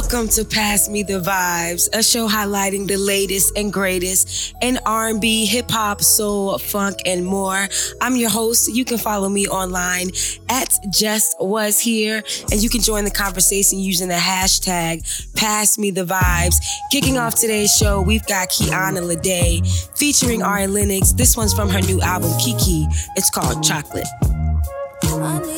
Welcome to Pass Me the Vibes, a show highlighting the latest and greatest in R&B, hip hop, soul, funk, and more. I'm your host. You can follow me online at JessWasHere, and you can join the conversation using the hashtag Pass Me the Vibes. Kicking off today's show, we've got Kiana Ledé featuring Ari Lennox. This one's from her new album Kiki. It's called Chocolate. No time.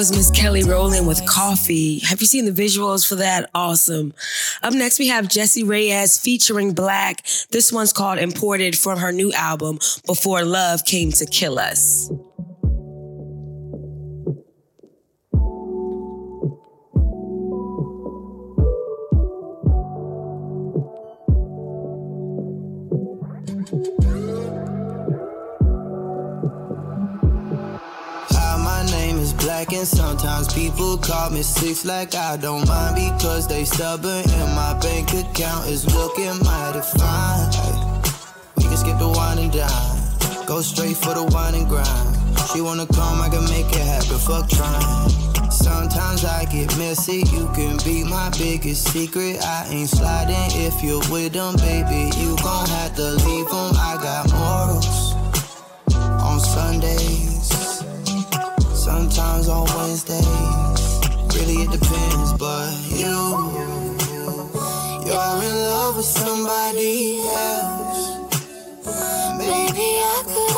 was Miss Kelly Rowland with Coffee. Have you seen the visuals for that? Awesome. Up next, we have Jessie Reyez featuring Black. This one's called Imported from her new album, Before Love Came to Kill Us. And sometimes people call me six, like I don't mind, because they stubborn and my bank account is looking mighty fine. We can skip the wine and dine, go straight for the wine and grind. She wanna come, I can make it happen, fuck trying. Sometimes I get messy, you can be my biggest secret. I ain't sliding if you're with them, baby, you gon' have to leave them. I got morals on Sundays, sometimes on Wednesdays, really it depends, but you're in love with somebody else. Maybe I could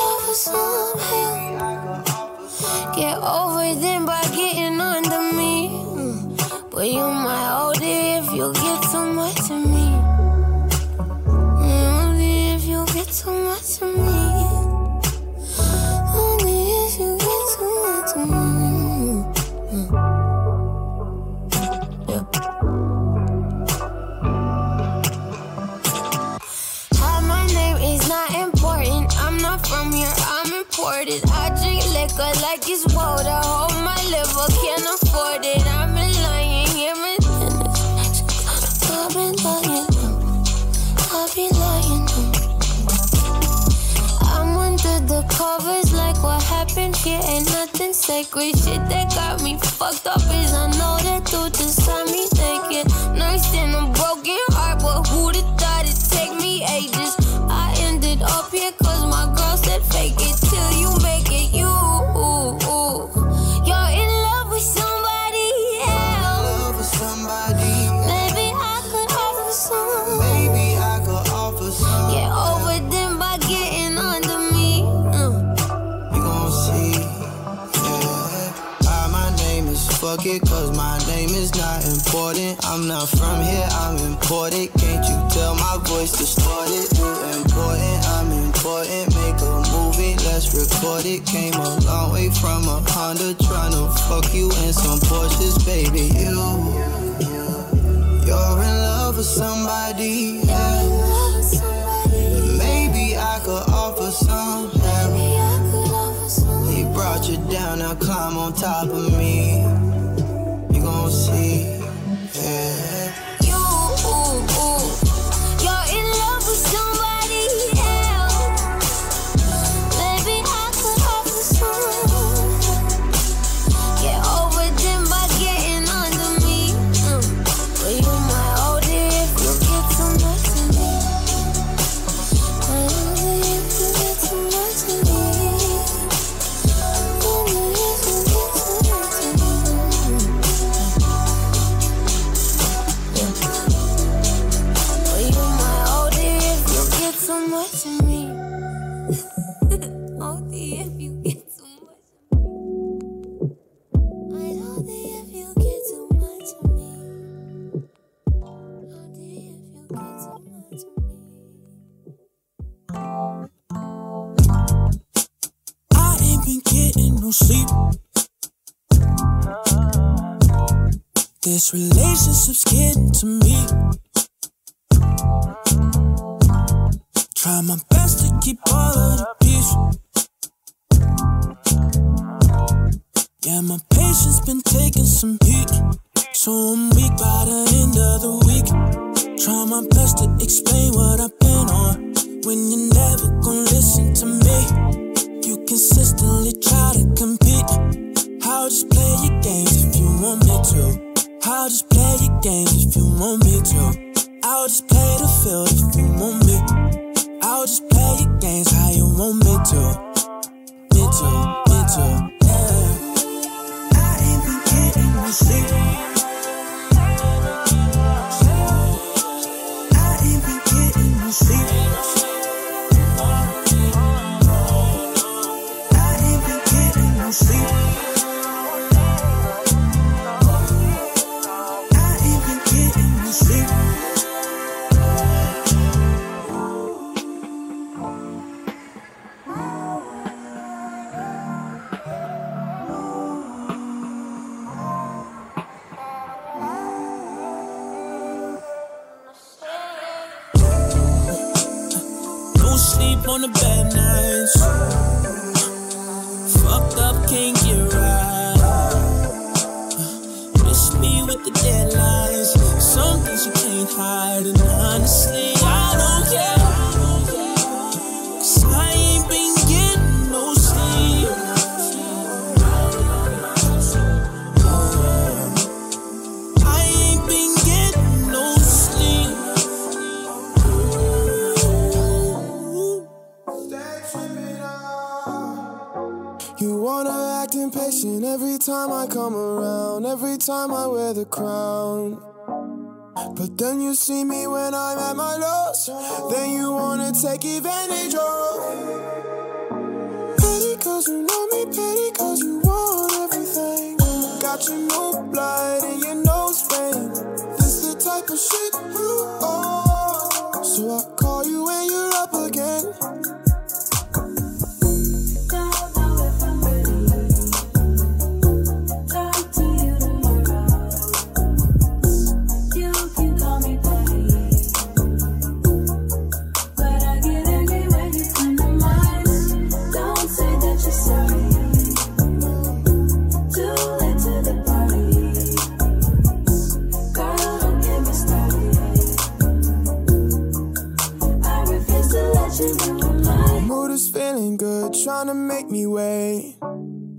offer some help. Get over them by getting under me, but you might hold it if you get too much of me. Only if you get too much of me. I drink liquor like it's water. Hold my liver, can't afford it. I've been lying, hearing this. I've been lying, I've been lying. I'm under the covers, like what happened here ain't nothing sacred. Shit that got me fucked up is I know that dude just had me thinking. Nursed in a broken heart, but who'd have thought it'd take me ages? I ended up here 'cause my girl said fake it till you make it. You, you're in love with somebody else. Maybe I could offer some. Get over them by getting under me. You gon' see, yeah. My name is fuck it, 'cause my name is not important. I'm not from here, I'm imported. Can't you tell my voice distorted? You're important, I'm important. Let's record it. Came a long way from a Honda, tryna fuck you in some Porsches, baby. You're in love with somebody else. Maybe I could offer some help. He brought you down, now climb on top of me. You gon' see, yeah. You're in love with somebody else. Sleep. This relationship's getting to me. Try my best to keep all of the peace. Yeah, my patience been taking some heat, so I'm weak by the end of the week. Try my best to explain what I've been on, when you're never gonna listen to me. You consistently try to compete. I'll just play your games if you want me to. I'll just play your games if you want me to. I'll just play the field if you want me. I'll just play your games how you want me to. Me to, me to, yeah. I ain't been getting no sleep. Sleep. on the bad nights. Fucked up, can't get right. Miss me with the deadlines. Some things you can't hide, and honestly, I don't care. 'Cause I ain't been getting no sleep. I ain't been getting no sleep. You wanna act impatient every time I come around, every time I wear the crown. But then you see me when I'm at my lows. Then you wanna take advantage of. Petty 'cause you know me, petty 'cause you want everything. Got your new blood and your nose ring. This the type of shit you are. So I call you when you're up again. Trying to make me wait,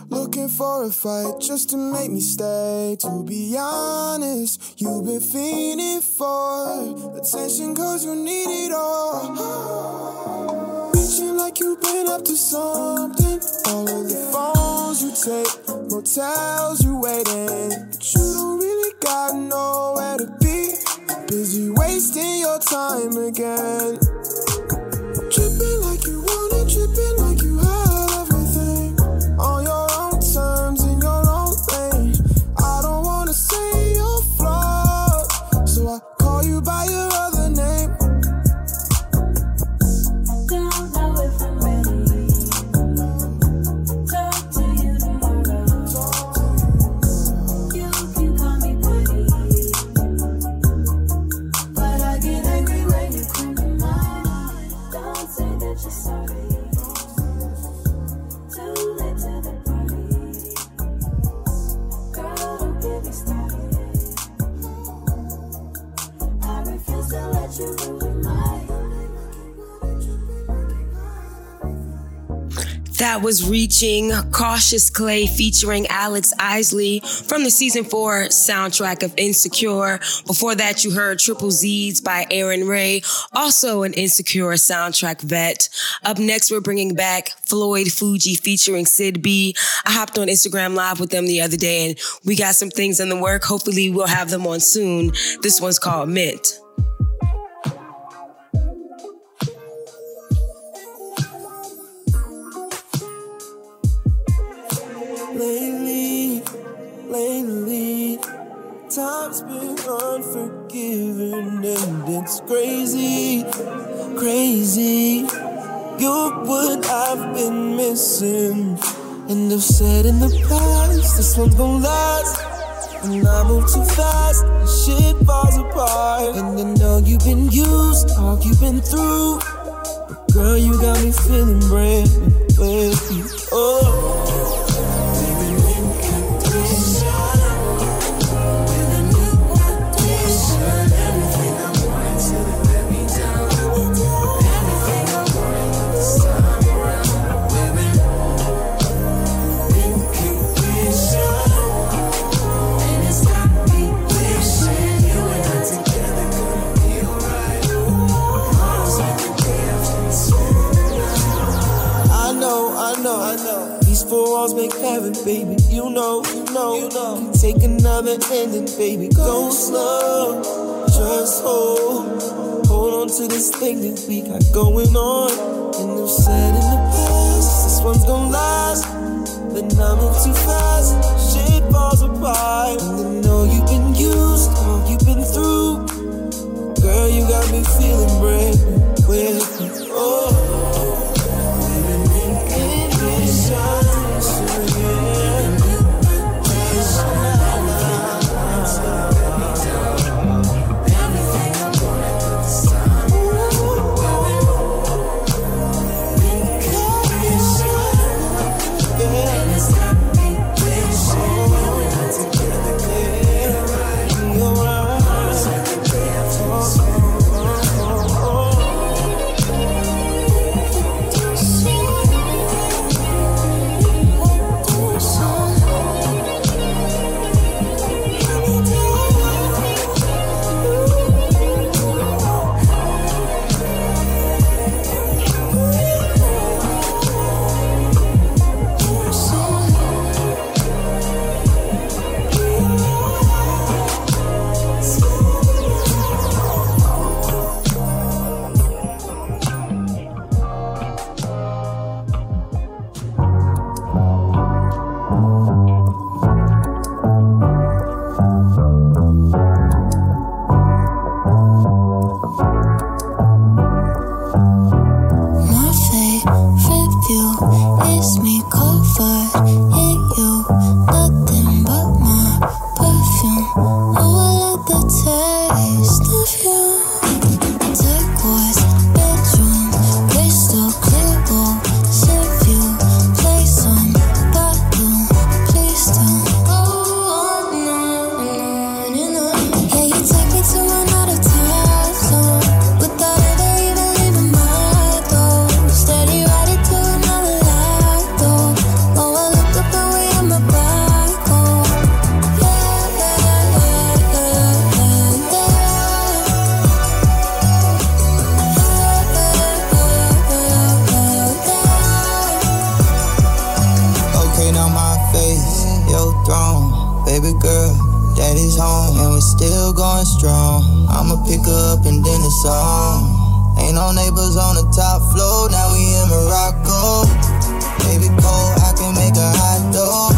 looking for a fight just to make me stay. To be honest, you've been fiending for attention 'cause you need it all. Bitching like you've been up to something. All of the phones you take, motels you waiting, but you don't really got nowhere to be. Busy wasting your time again. Tripping like you wanted, tripping like you had everything. On your own terms, in your own lane. I don't wanna say you're flawed, so I call you by your other name. Don't know if I'm ready. Talk to you tomorrow. You can call me pretty, but I get angry when you come to mind. Don't say that you're sorry. Too late to the party. Girl, don't get me started. I refuse to let you ruin mine. That was Reaching, Cautious Clay featuring Alex Isley from the season 4 soundtrack of Insecure. Before that, you heard Triple Z's by Aaron Ray, also an Insecure soundtrack vet. Up next, we're bringing back Floyd Fuji featuring Sid B. I hopped on Instagram Live with them the other day, and we got some things in the work. Hopefully, we'll have them on soon. This one's called Mint. Lately, time's been unforgiving and it's crazy. You're what I've been missing, and I've said in the past, this one's gon' last. And I move too fast, and shit falls apart. And I know you've been used, all you've been through, but girl, you got me feeling brand new. Oh. Walls make heaven, baby. You know. Take another ending, baby. Go slow, just hold on to this thing that we got going on. And I've said in the past, this one's gonna last. But I move too fast, shit falls apart. And I know you've been used, all you've been through. Girl, you got me feeling brand new. taste of you. Turquoise bedroom, crystal clear bowl, ship view, place on bathroom, please don't. Oh, no, no, no. Yeah, you take me to another time zone without ever even leaving my door. Steady riding to another light though. Oh, I looked up and we on my back home. Yeah, yeah, yeah, yeah, yeah, yeah. Okay, now my face, your throne. Baby girl, daddy's home and we're still going strong. I'ma pick her up and then it's on. Ain't no neighbors on the top floor, now we in Morocco. Baby cold, I can make a hot dough.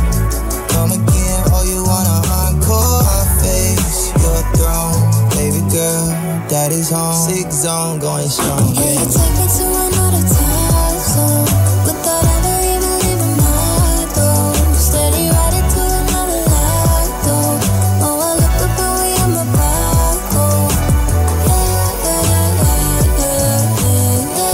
Come again, or you want an encore? I face your throne, baby girl, daddy's home. 6 zone going strong, Yeah, you yeah. take me to another time zone without ever even leaving my door. Steady riding to another light though. Oh, I looked up and we on my back home. Yeah, yeah, yeah, yeah, yeah, yeah, yeah.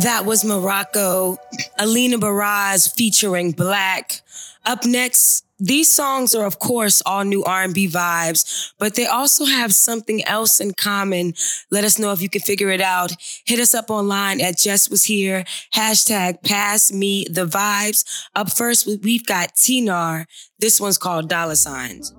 That was Morocco, Alina Baraz featuring Black. Up next, these songs are, of course, all new R&B vibes, but they also have something else in common. Let us know if you can figure it out. Hit us up online at JessWasHere, hashtag pass me the vibes. Up first, we've got Tinar. This one's called Dollar Signs.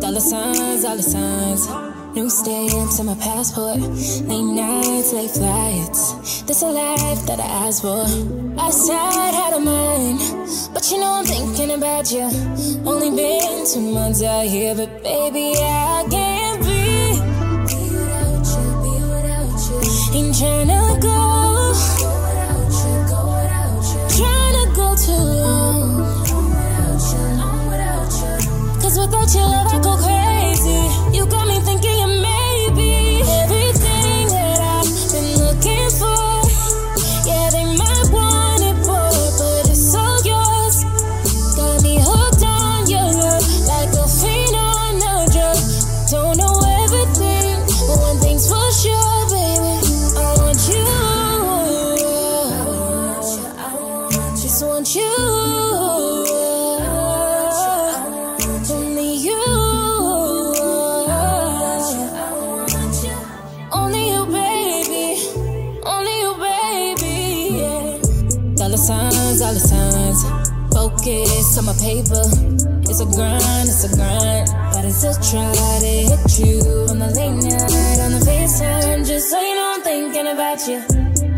Dollar signs, new stamps in my passport. Late nights, late flights, that's a life that I asked for. Outside, out of mind, but you know I'm thinking about you. Only been 2 months out here, but baby, I can't be without you, be without you. Ain't tryna go without you, tryna go too long. I'm without you, 'cause without your love I go crazy. You got me thinking you may be everything that I've been looking for. Yeah, they might want it more, but it's all yours. Got me hooked on your love, like a fiend on a drug. Don't know everything, but one thing's for sure, baby. I want you. I want you. Just want you. Dollar signs, focus on my paper. It's a grind, it's a grind, but I still try to hit you on the late night, on the FaceTime, just so you know I'm thinking about you.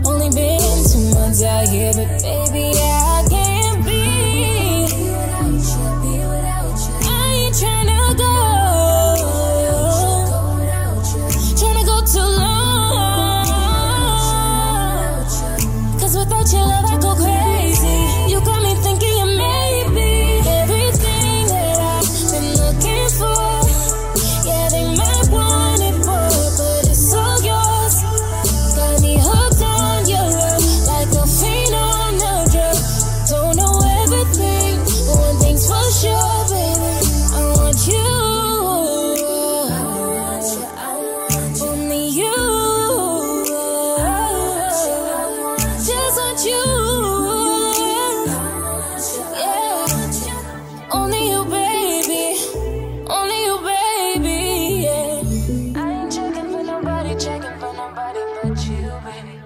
Only been 2 months out here, but baby I can't be without you, be without you. I ain't tryna go, tryna go too long, 'cause without your love I go crazy. But you, baby.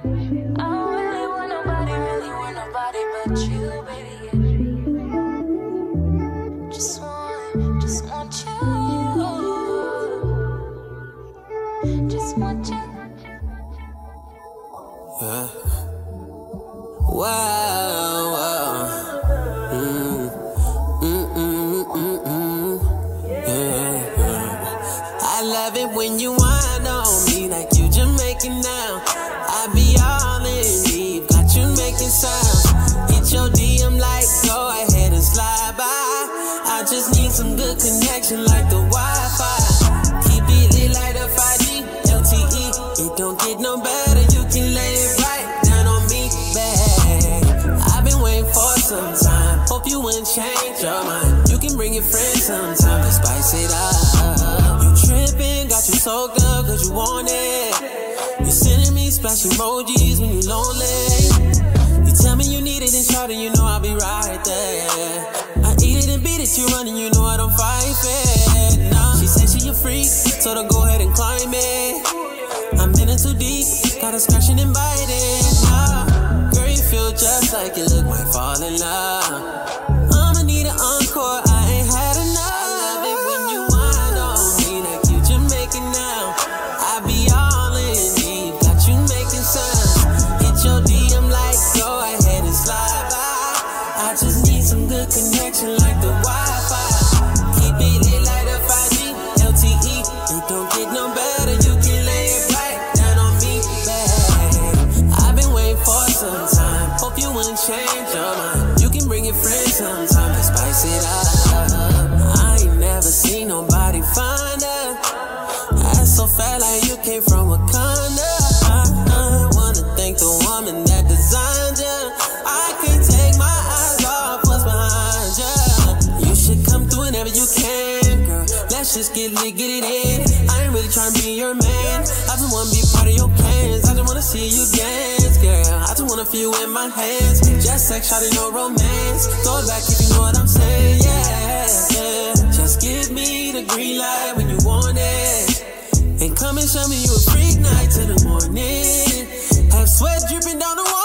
drama. You can bring your friends sometime and spice it up. You tripping, got you so good cause you want it. You sending me splash emojis when you lonely. You tell me you need it and shout it, you know I'll be right there. I eat it and beat it, you running, you know I don't fight it. Nah, she said she a freak, told her go ahead and climb it. I'm in it too deep, got her scratching and biting. Nah, girl, you feel just like you look, might fall in love. You in my hands, just sex, shawty, no romance. Throw it back if you know what I'm saying, yeah, yeah. Just give me the green light when you want it, and come and show me you a freak night till the morning. Have sweat dripping down the wall.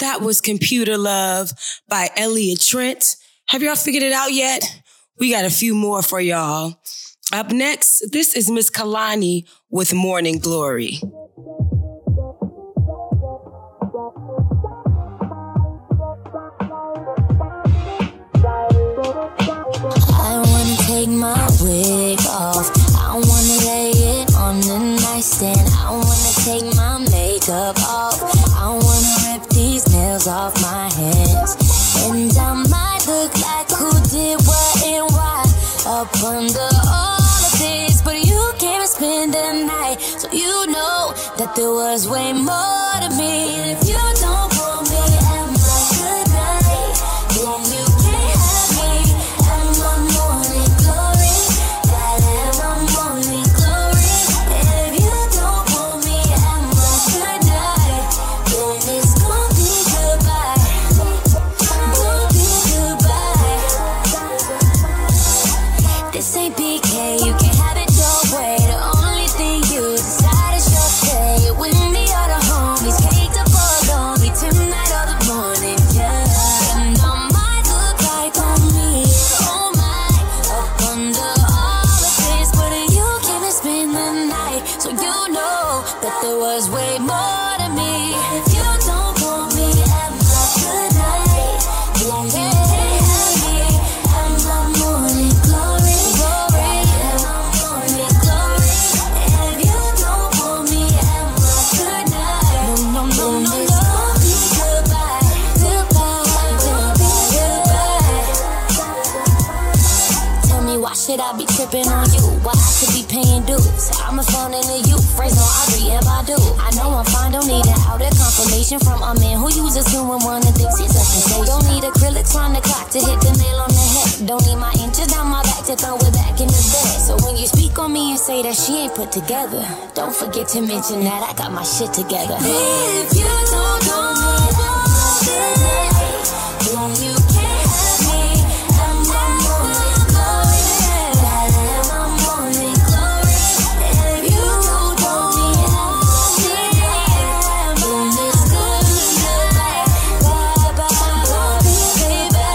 That was Computer Love by Elliot Trent. Have y'all figured it out yet? We got a few more for y'all. Up next, this is Miss Kalani with Morning Glory. I wanna take my wig off. I wanna lay it on the nightstand. I wanna take my makeup off. I wanna rip these nails off my hands. And I might look like who did what and why. Up under all of this, but you can't spend the night. So you know that there was way more to me. And if you don't want me at my good night, then you can't have me at my morning glory. That at my morning glory. And if you don't want me at my good night, then it's gonna be goodbye. Gonna be goodbye. This ain't BK, you can't have it your way. The only thing you decide is your day. With me or the homies, can't tonight or the morning, yeah. And I might look like on me, oh my. Up under all of this, but you can't spend the night. So you know that there was way more to me. If you don't want me at my good night, then you can't have me at my morning glory, glory, at my morning glory. And if you don't want me at my good night, no. It's gonna be goodbye, goodbye, goodbye. Tell me why should I be tripping on you? Why I should be paying dues? I'm a phone into you, phrase on Ari and Badu. I know I'm fine, don't need an outer confirmation from a man who uses two and one addictions. Don't need acrylics on the clock to hit the nail on the head. Don't need my inches down my back to throw it back in the bed. So when you speak on me and say that she ain't put together, don't forget to mention that I got my shit together. If you don't know what you can't have me at my morning glory, that at my morning glory. And if you don't want me at my city, then it's gonna be goodbye, bye, bye, bye, baby.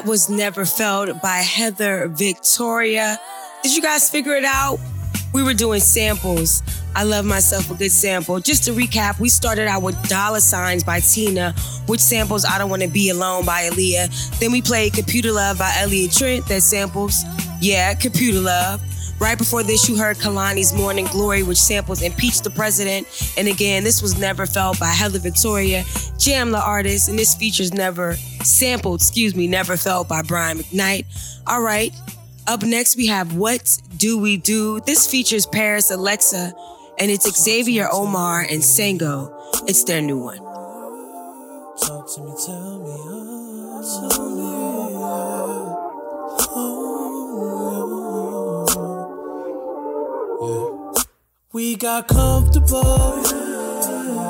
That was Never Felt by Heather Victoria. Did you guys figure it out? We were doing samples. I love myself a good sample. Just to recap, we started out with $$ by Tina, which samples I Don't Want to Be Alone by Aaliyah. Then we played Computer Love by Elliot Trent, that samples, yeah, Computer Love. Right before this, you heard Kalani's Morning Glory, which samples Impeach the President. And again, this was Never Felt by Heather Victoria, Jamla Artist, and this features Never Felt by Brian McKnight. All right, up next we have What Do We Do? This features Paris Alexa, and it's Xavier, Omar, and Sango. It's their new one. Talk to me, tell me, yeah. We got comfortable.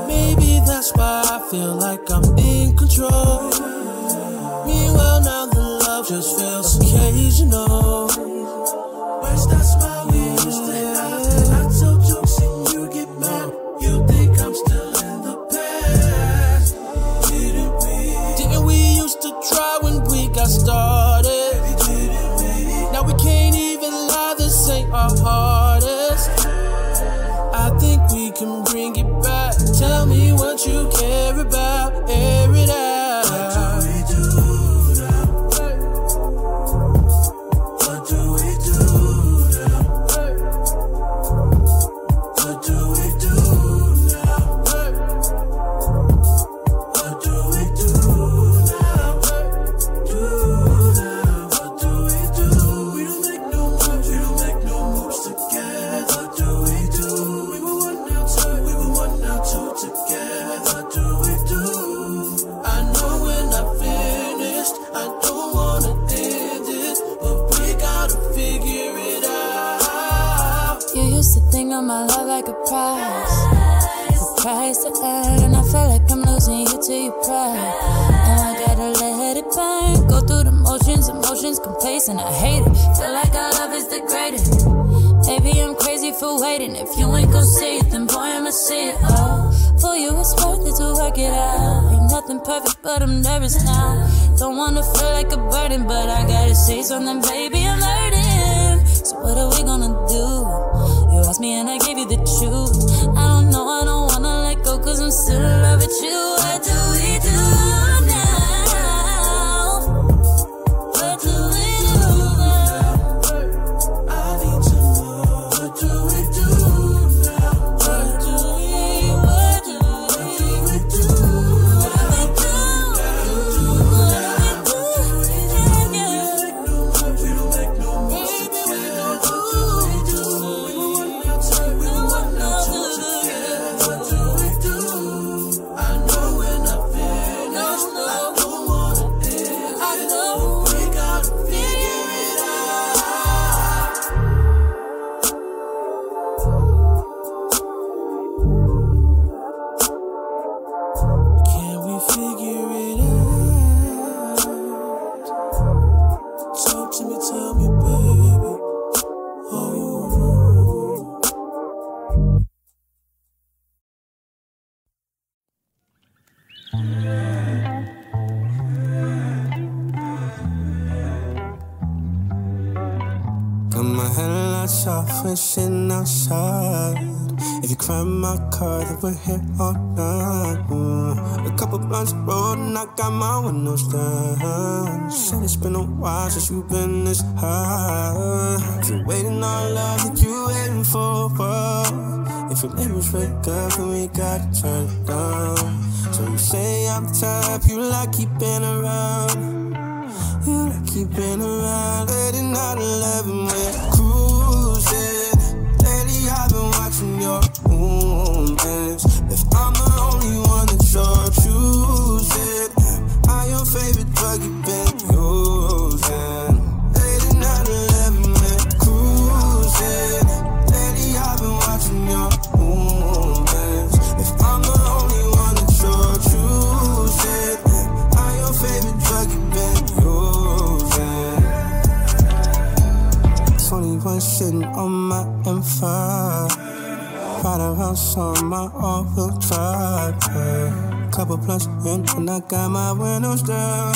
Maybe that's why I feel like I'm in control. Meanwhile, now the love just feels occasional. Where's that smile we used to have? I tell jokes and you get mad. You think I'm still in the past. Didn't we used to try when we got started? Now we can't even lie, this ain't our hardest. I think we can bring it back. Tell me what you care about, air it out. And I hate it, feel like our love is degraded. Maybe I'm crazy for waiting. If you ain't gon' see it, then boy, I'ma see it. Oh, for you it's worth it to work it out. Ain't nothing perfect, but I'm nervous now. Don't wanna feel like a burden, but I gotta say something, baby, I'm hurting. So what are we gonna do? You asked me and I gave you the truth. I don't know, I don't wanna let go, cause I'm still in love with you. What do we do? Fishing outside. If you climb my car, then we're here all night. A couple blunts rolled and I got my windows down. Said it's been a while since you've been this high. If you're waiting on love, that you waiting for a while. If your neighbors wake up, then we gotta turn it down. So you say I'm the type you like keeping around. You like keeping around. Late night 11, we're cruising. I've been watching your movements. If I'm the only one that you're choosing, I'm your favorite drug you've been using. Late at night 11, we're cruising. Lately I've been watching your movements. If I'm the only one that you're choosing, I'm your favorite drug you've been using. 21 sitting on my M5. Ride around on my all-wheel drive. Couple blunts in and I got my windows down.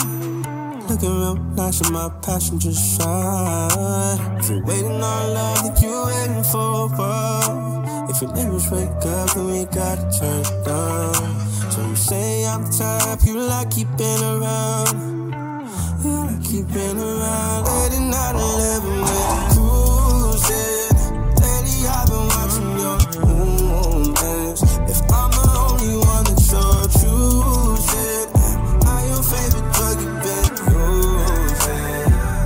Looking real nice on my passenger side. If you're waiting on love, that you're waiting for a while. If your neighbors wake up, then we gotta turn it down. So you say I'm the type you like keeping around. You like keeping around. Late at night, 11, man, cruising. Lately, I've been watching your movements. If I'm the only one that you're choosing, I'm your favorite drug you've been using.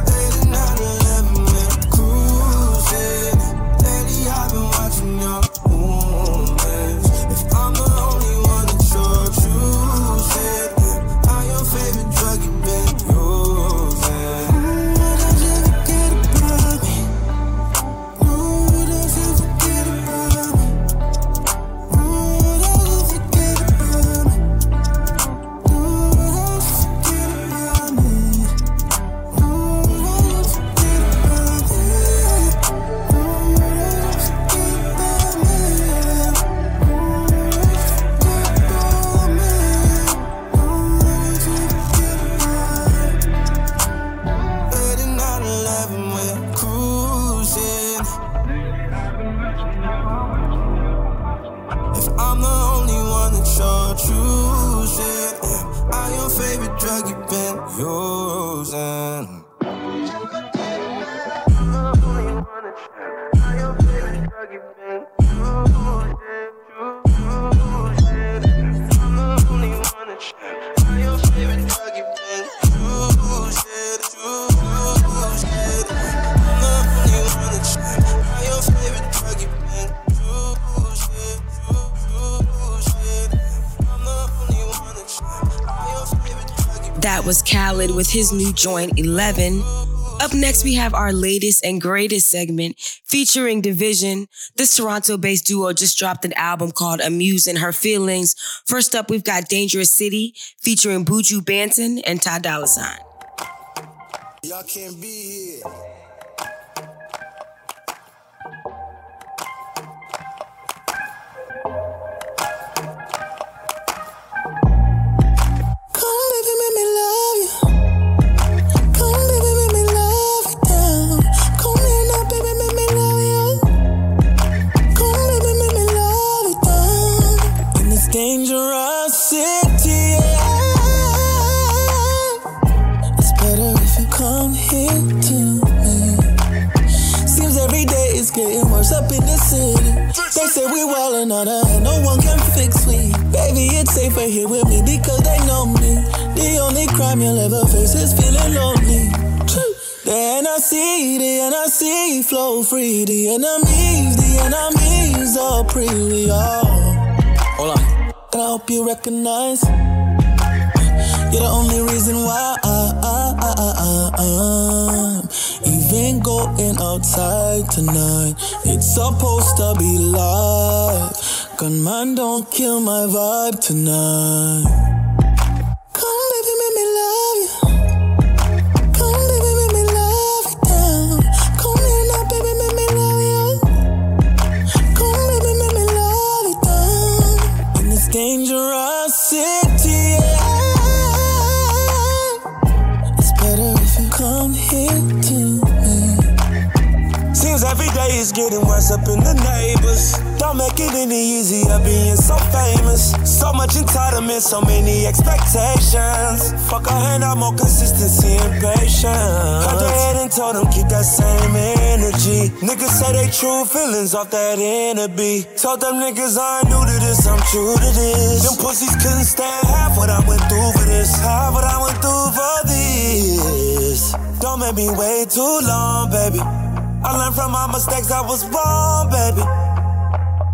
Late at night, 11, man, cruising. Lately, I've been watching your movements. If I'm the only one that you're choosing, I'm your favorite drug you've been using. Was Khaled with his new joint 11. Up next, we have our latest and greatest segment featuring Division. This Toronto-based duo just dropped an album called Amusing Her Feelings. First up, we've got Dangerous City featuring Buju Banton and Ty Dolla $ign. Y'all can't be here. Dangerous city, yeah. It's better if you come here to me. Seems every day it's getting worse up in the city. They say we well and other and no one can fix we. Baby, it's safer here with me because they know me. The only crime you'll ever face is feeling lonely. The NRC, the NRC, flow free. The enemies all pretty, we all. Hold on. And I hope you recognize you're the only reason why I'm even going outside tonight. It's supposed to be live. Gunman, don't kill my vibe tonight. Dangerous city, yeah. It's better if you come here to me. Seems every day is getting worse up in the neighbors. Don't make it any easier being so famous. So much entitlement, so many expectations. Fuck, I hand out more consistency and patience. Cut their head and told them keep that same energy. Niggas say they true feelings off that enemy. Told them niggas I ain't new to this, I'm true to this. Them pussies couldn't stand half what I went through for this. Half what I went through for this. Don't make me wait too long, baby. I learned from my mistakes, I was wrong, baby.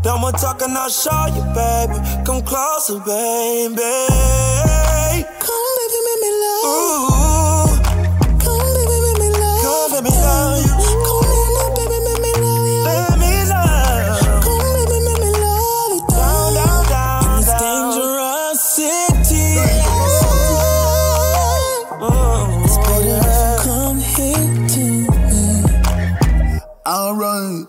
Done with talking, I'll show you, baby. Come closer, baby. Come, baby, make me love. Ooh. Come, baby, make me love. Come, baby, love you. Come, baby, make me love you. Let me love. Come, baby, make me love you. Down, down, down, down. Dangerous city. It's better if you come here to me. All right.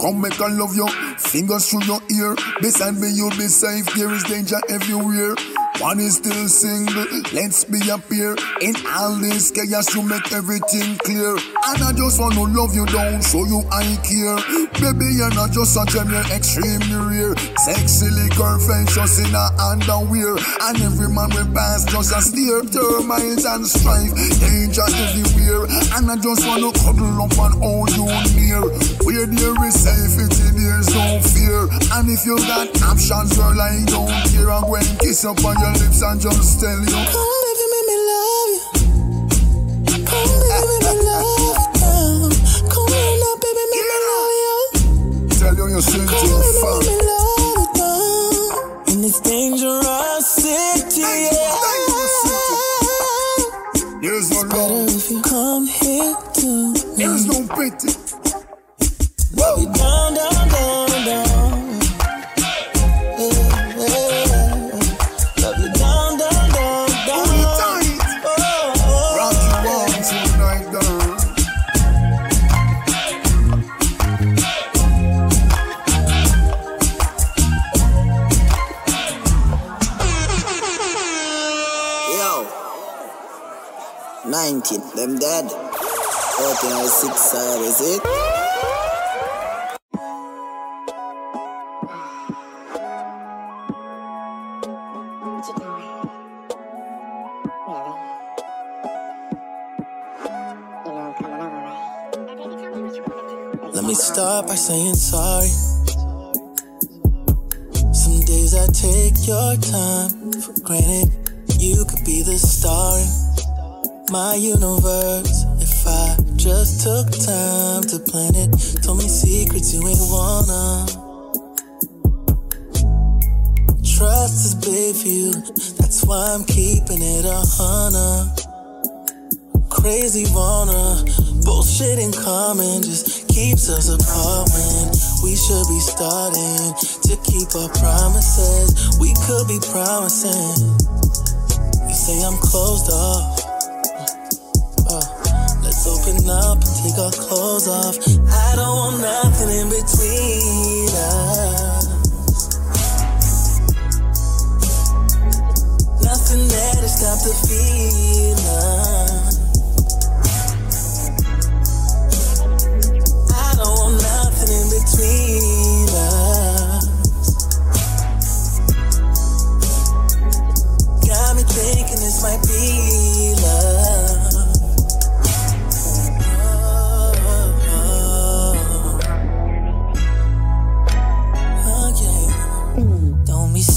Come make I love you. Fingers through your ear. Beside me you'll be safe. There is danger everywhere. One is still single, let's be up here. In all this chaos, you make everything clear. And I just wanna love you down, show you I care. Baby, you're not just a gem, you're extremely rare. Sexily girlfriend, just in her underwear. And every man will pass, just a steer. Termites and strife, danger everywhere. And I just wanna cuddle up and hold you near. Where there is safety, there's no fear. And if you got options, girl, I don't care. I'm going to kiss up on your lips and just tell you, come baby, make me love you. Come baby, make me love you. Come on now, baby, make me love you. Tell you you're sweet, you're fun. Come baby, make me love you now. In this dangerous city, yeah. There's no love. It's better if you come here to me. There's no pity. Woo! You're down, down, down, down. Them dead. 1406 is it? Let me start by saying sorry. Some days I take your time for granted. You could be the star. My universe, if I just took time to plan it. Told me secrets you ain't wanna. Trust is big for you, that's why I'm keeping it 100. Crazy wanna, bullshit in common just keeps us apart when we should be starting to keep our promises. We could be promising. You say I'm closed off. Open up and take our clothes off. I don't want nothing in between us. Nothing there to stop the feeling. I don't want nothing in between us. Got me thinking this might be love.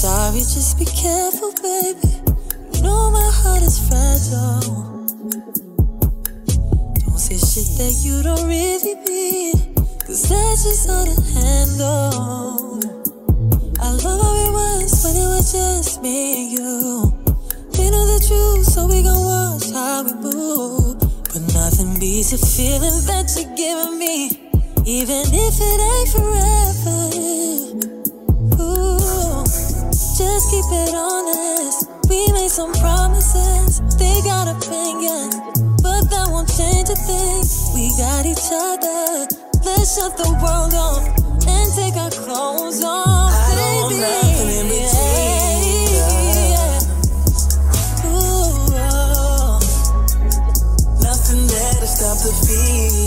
Sorry, just be careful, baby. You know my heart is fragile. Don't say shit that you don't really mean, cause that's just how to handle. I love how it was when it was just me and you. We know the truth, so we gon' watch how we move. But nothing beats the feeling that you're giving me, even if it ain't forever. Just keep it honest. We made some promises. They got opinions, but that won't change a thing. We got each other. Let's shut the world off and take our clothes off. I don't want nothing in between us. Nothing there to stop the feeling.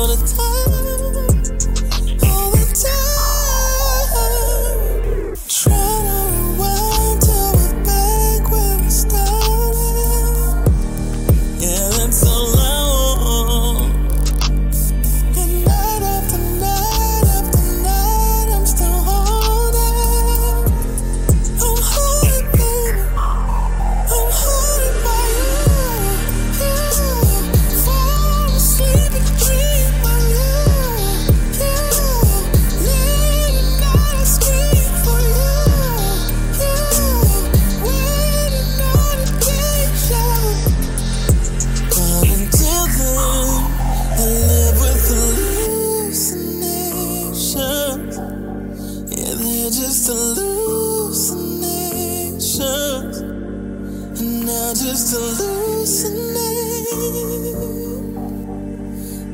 all the time, all the time. Trying to rewind till we're back where we started. Yeah, that's so long. And night after night after night, I'm still holding. I'm holding, baby. I'm holding by you. You fall asleep and dream of you. You need and night I scream for you. You waiting on a day. But until then, I live with hallucinations. Yeah, they're just hallucinations. And I just hallucinate.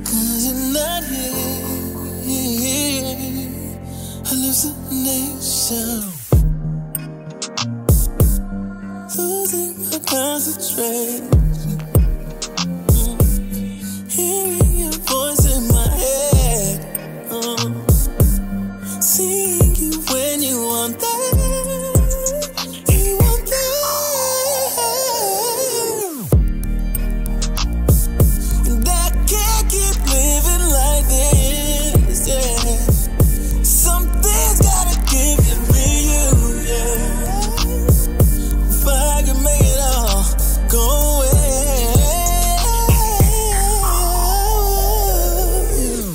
Cause you're not here. Hallucination. Losing my concentration. Hearing your voice in my head, seeing you when you want that, you want that, and I can't keep living like this. Yeah, something's gotta give it to you. Yeah. If I could make it all go away,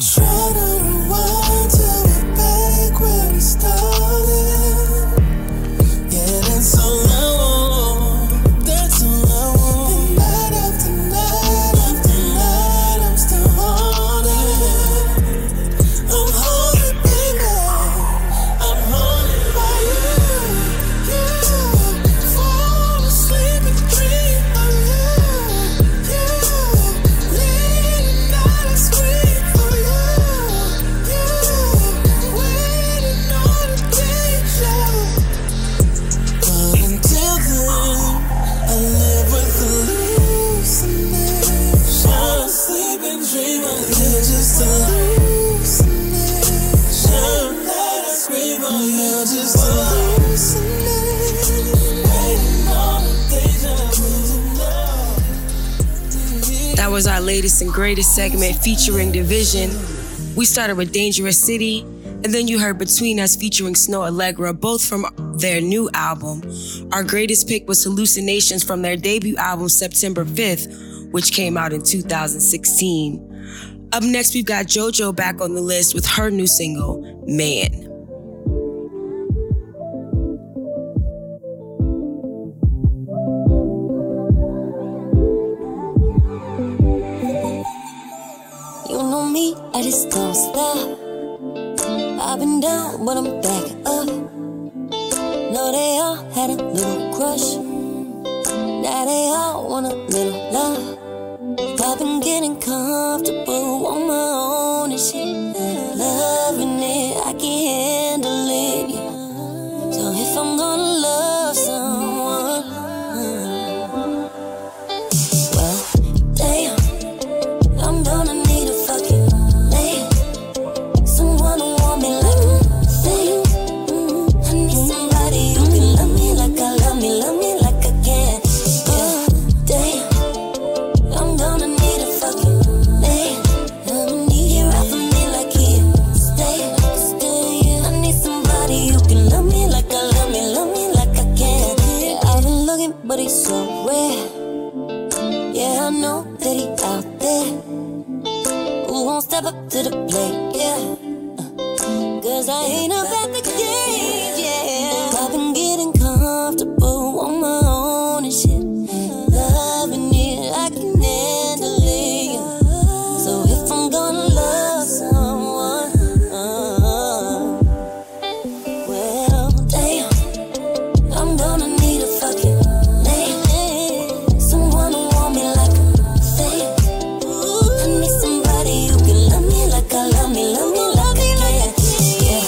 try to rewind till we're back where we started. Yeah, that's so long, that's so long. And night after night after night, I'm still holding. I'm holding, baby. I'm holding by you. You fall asleep and dream of you. You late at night, I scream for you. You waiting on a day. But until then, I live with hallucinations. Fall asleep and dream of you. You're just hallucinations. Every night I scream of you. You're just hallucinations. Waiting on a deja vu. That was our latest and greatest segment featuring Division. We started with Dangerous City, and then you heard Between Us featuring Snow Allegra, both from their new album. Our greatest pick was Hallucinations from their debut album, September 5th, which came out in 2016. Up next, we've got JoJo back on the list with her new single, Man. You know me, I just don't stop. I've been down, but I'm back up. No, they all had a little crush. Now they all want a little love. I've been getting comfortable on my own and shit. Loving it, I can't handle it. Yeah. So if I'm gonna love someone, well, damn, I'm gonna need a fucking man. Someone who want me like a thing. I need somebody who can love me like I love me like I can. Yeah, damn, I'm gonna need a fucking man. I need you right for me like you. Stay. I need somebody who can love me like I love me like I can. Yeah, I've been looking, but he's so rare. Yeah, I know that he out there. Who won't step up to the plate, yeah. Cause I ain't up at the game, yeah. I've been getting comfortable on my own and shit. Loving it, I can handle it. So if I'm gonna love someone, well, damn, I'm gonna need a fucking man. Someone who want me like a thing. I need somebody who can love me like I love me like I can. Yeah,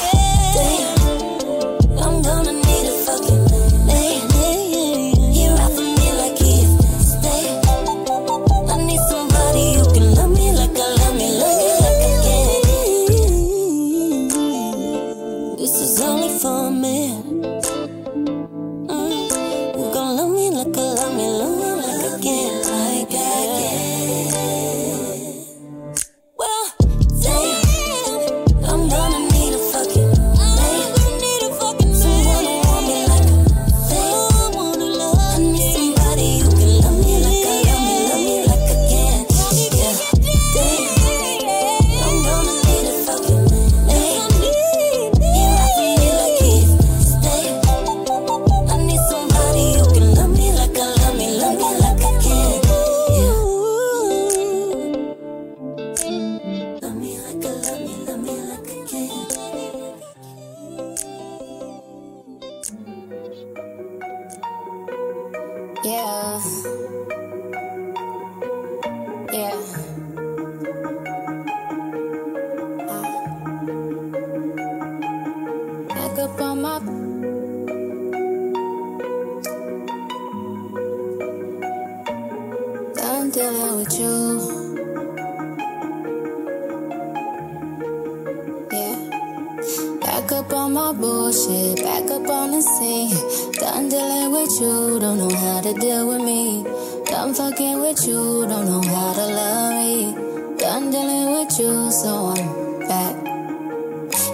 up on my bullshit, back up on the scene. Done dealing with you, don't know how to deal with me. Done fucking with you, don't know how to love me. Done dealing with you, so I'm back.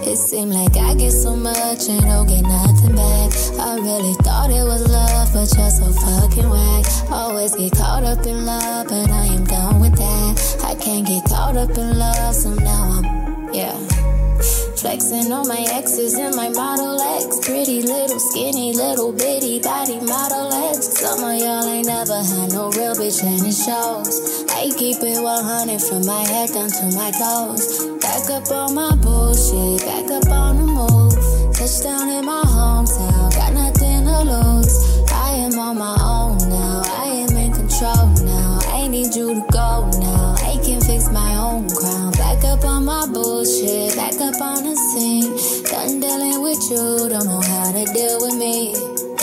It seemed like I get so much and don't get nothing back. I really thought it was love, but you're so fucking whack. Always get caught up in love, but I am done with that. I can't get caught up in love, so now I'm, flexing on my exes and my model ex. Pretty little skinny little bitty body model ex. Some of y'all ain't never had no real bitch and it shows. I keep it 100 from my head down to my toes. Back up on my bullshit, back up on the move. Touchdown in my hometown, got nothing to lose. I am on my own now, I am in control now. I need you to go now, I can fix my own crown. Back up on my bullshit, back up on the scene. Done dealing with you, don't know how to deal with me.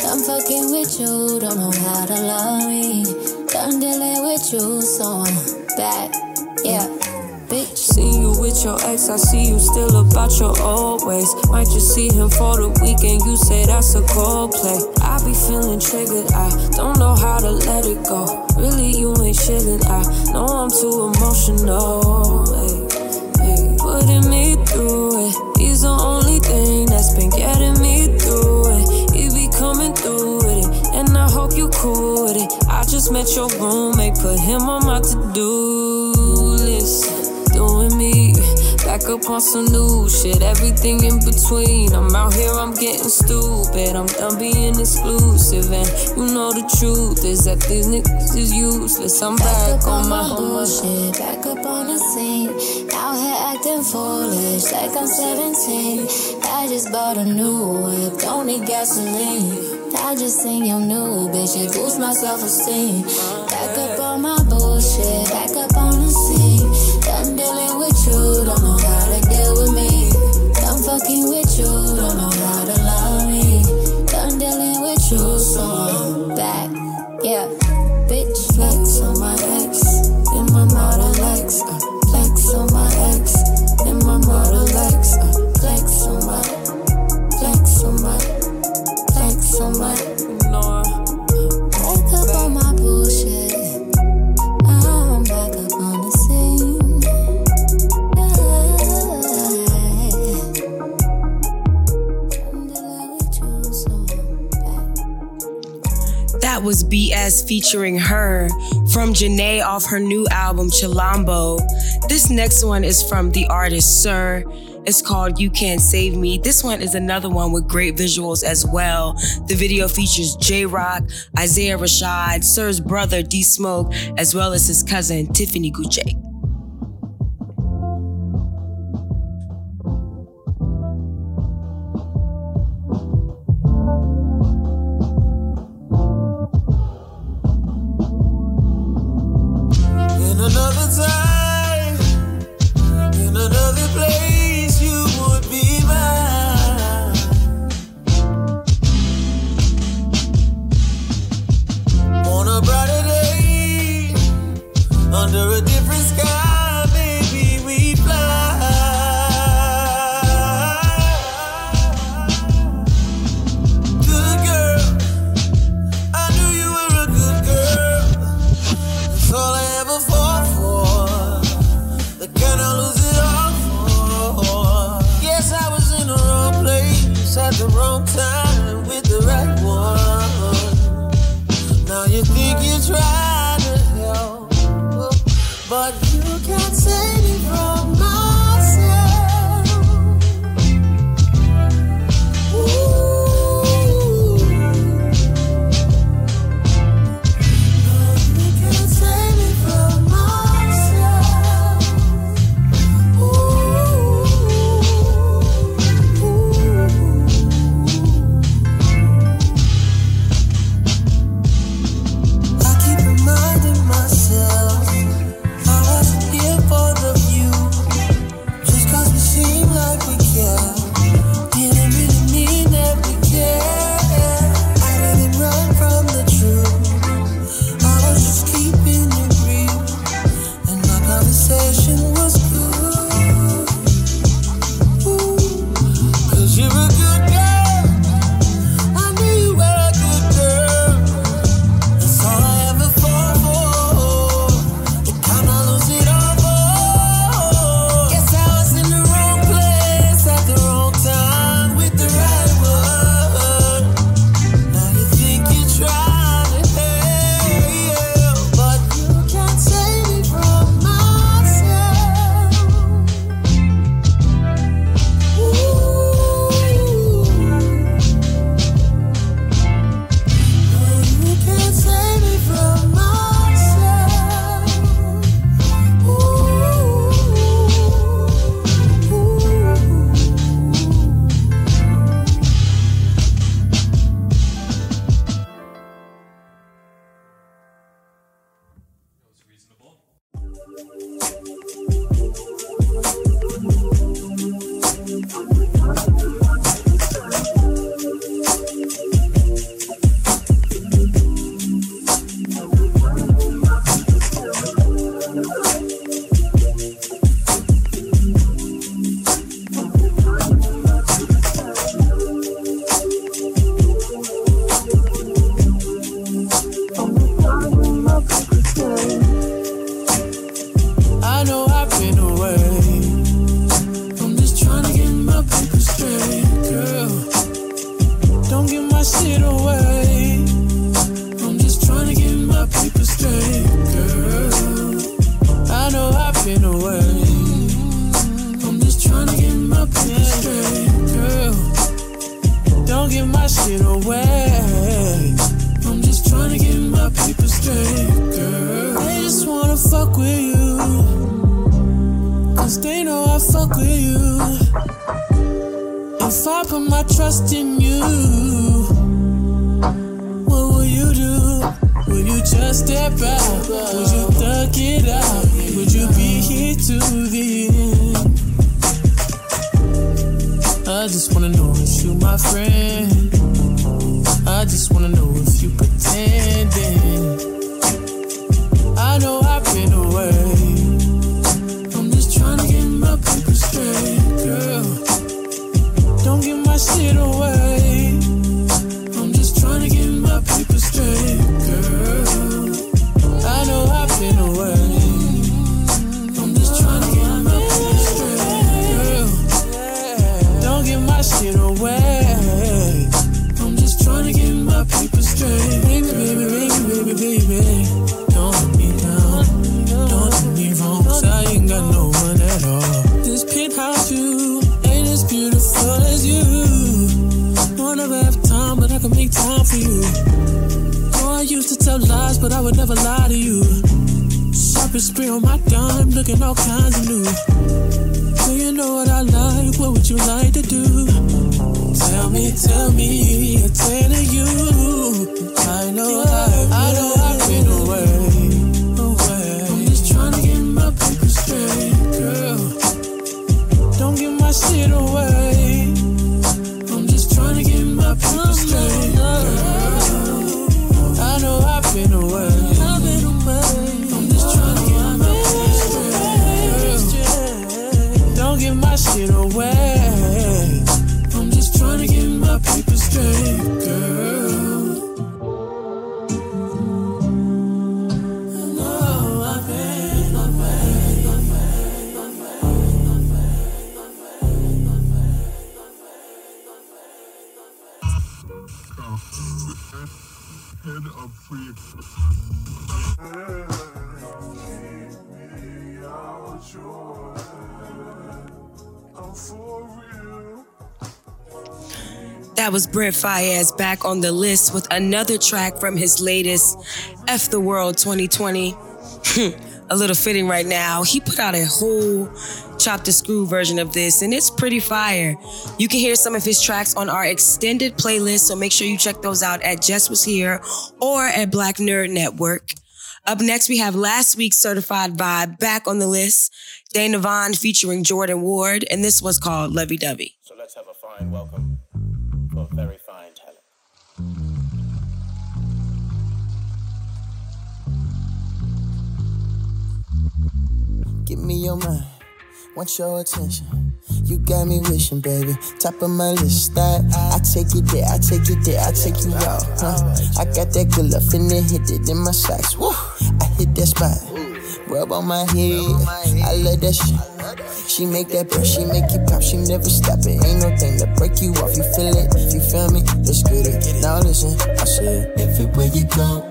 Done fucking with you, don't know how to love me. Done dealing with you, so I'm back, Bitch. See you with your ex, I see you still about your old ways. Might just see him for the weekend, you say that's a cold play. I be feeling triggered, I don't know how to let it go. Really you ain't chillin', I know I'm too emotional. Putting me through it, he's the only thing that's been getting me through it. He be coming through with it, and I hope you cool with it. I just met your roommate, put him on my to-do list. Doing me, back up on some new shit, everything in between. I'm out here, I'm getting stupid, I'm done being exclusive. And you know the truth is that these niggas is useless. I'm back on my bullshit, back up on the scene. Out here acting foolish, like I'm 17. I just bought a new whip, don't need gasoline. I just seen your new bitch, it boosts my self-esteem. Back up on my bullshit, back up on the scene. Done dealing with you, don't know how to deal with me. Done fucking with you, don't know how to love me. Done dealing with you, so I'm back, Bitch, flex on my ex, and my model ex. Flex on my ex, and my model ex. Flex on my, flex on my, flex on my. Back up on my bullshit. I'm back up on the scene. That was BS featuring Her from Janae off her new album Chilombo. This next one is from the artist Sir. It's called You Can't Save Me. This one is another one with great visuals as well. The video features J-Rock, Isaiah Rashad, Sir's brother D-Smoke, as well as his cousin Tiffany Gouche. Under a different sky. it away. I'm just trying to get my people straight, girl. They just wanna fuck with you, cause they know I fuck with you. If I put my trust in you, what will you do? Will you just step out? Would you thug it out? Would you be here to the end? I just wanna know if you my friend. I just wanna know if you pretending. I know I've been away. I'm just trying to get my people straight, girl. Don't give my shit away. I'm just trying to get my people straight, girl. I know I've been away. Get away. I'm just trying to get my people straight. Baby, baby, baby, baby, baby. Don't let me down. Don't let me wrong, cause I ain't got no one at all. This penthouse view ain't as beautiful as you. Don't ever have time, but I can make time for you. Oh, I used to tell lies, but I would never lie to you. Shopping spree on my dime, looking all kinds of new. Do you know what I like? What would you like to do? Tell me, I tell you. I know I've been away. I'm just trying to get my people straight, girl. Don't give my shit away. I'm just trying to get my people straight, girl. I know I've been away. Shit away. I'm just trying to get my people straight, girl. I know I've been away. That was Brent Faiyaz back on the list with another track from his latest F the World 2020. A little fitting right now. He put out a whole chopped and screw version of this, and it's pretty fire. You can hear some of his tracks on our extended playlist, so make sure you check those out at JessWasHere or at Black Nerd Network. Up next, we have last week's Certified Vibe back on the list. Dana Vaughn featuring Jordan Ward, and this was called Lovey Dovey. So let's have a fine welcome for a very fine talent. Give me your mind, want your attention. You got me wishing, baby. Top of my list, that I take you there, I take you there, I take you out. I got that good love and it hit it in my socks. Woo! I hit that spot, rub on my head. I love that shit. She make that breath, she make it pop, she never stop it. Ain't no thing to break you off. You feel it, you feel me? Let's get it. Now listen, I said, everywhere you go,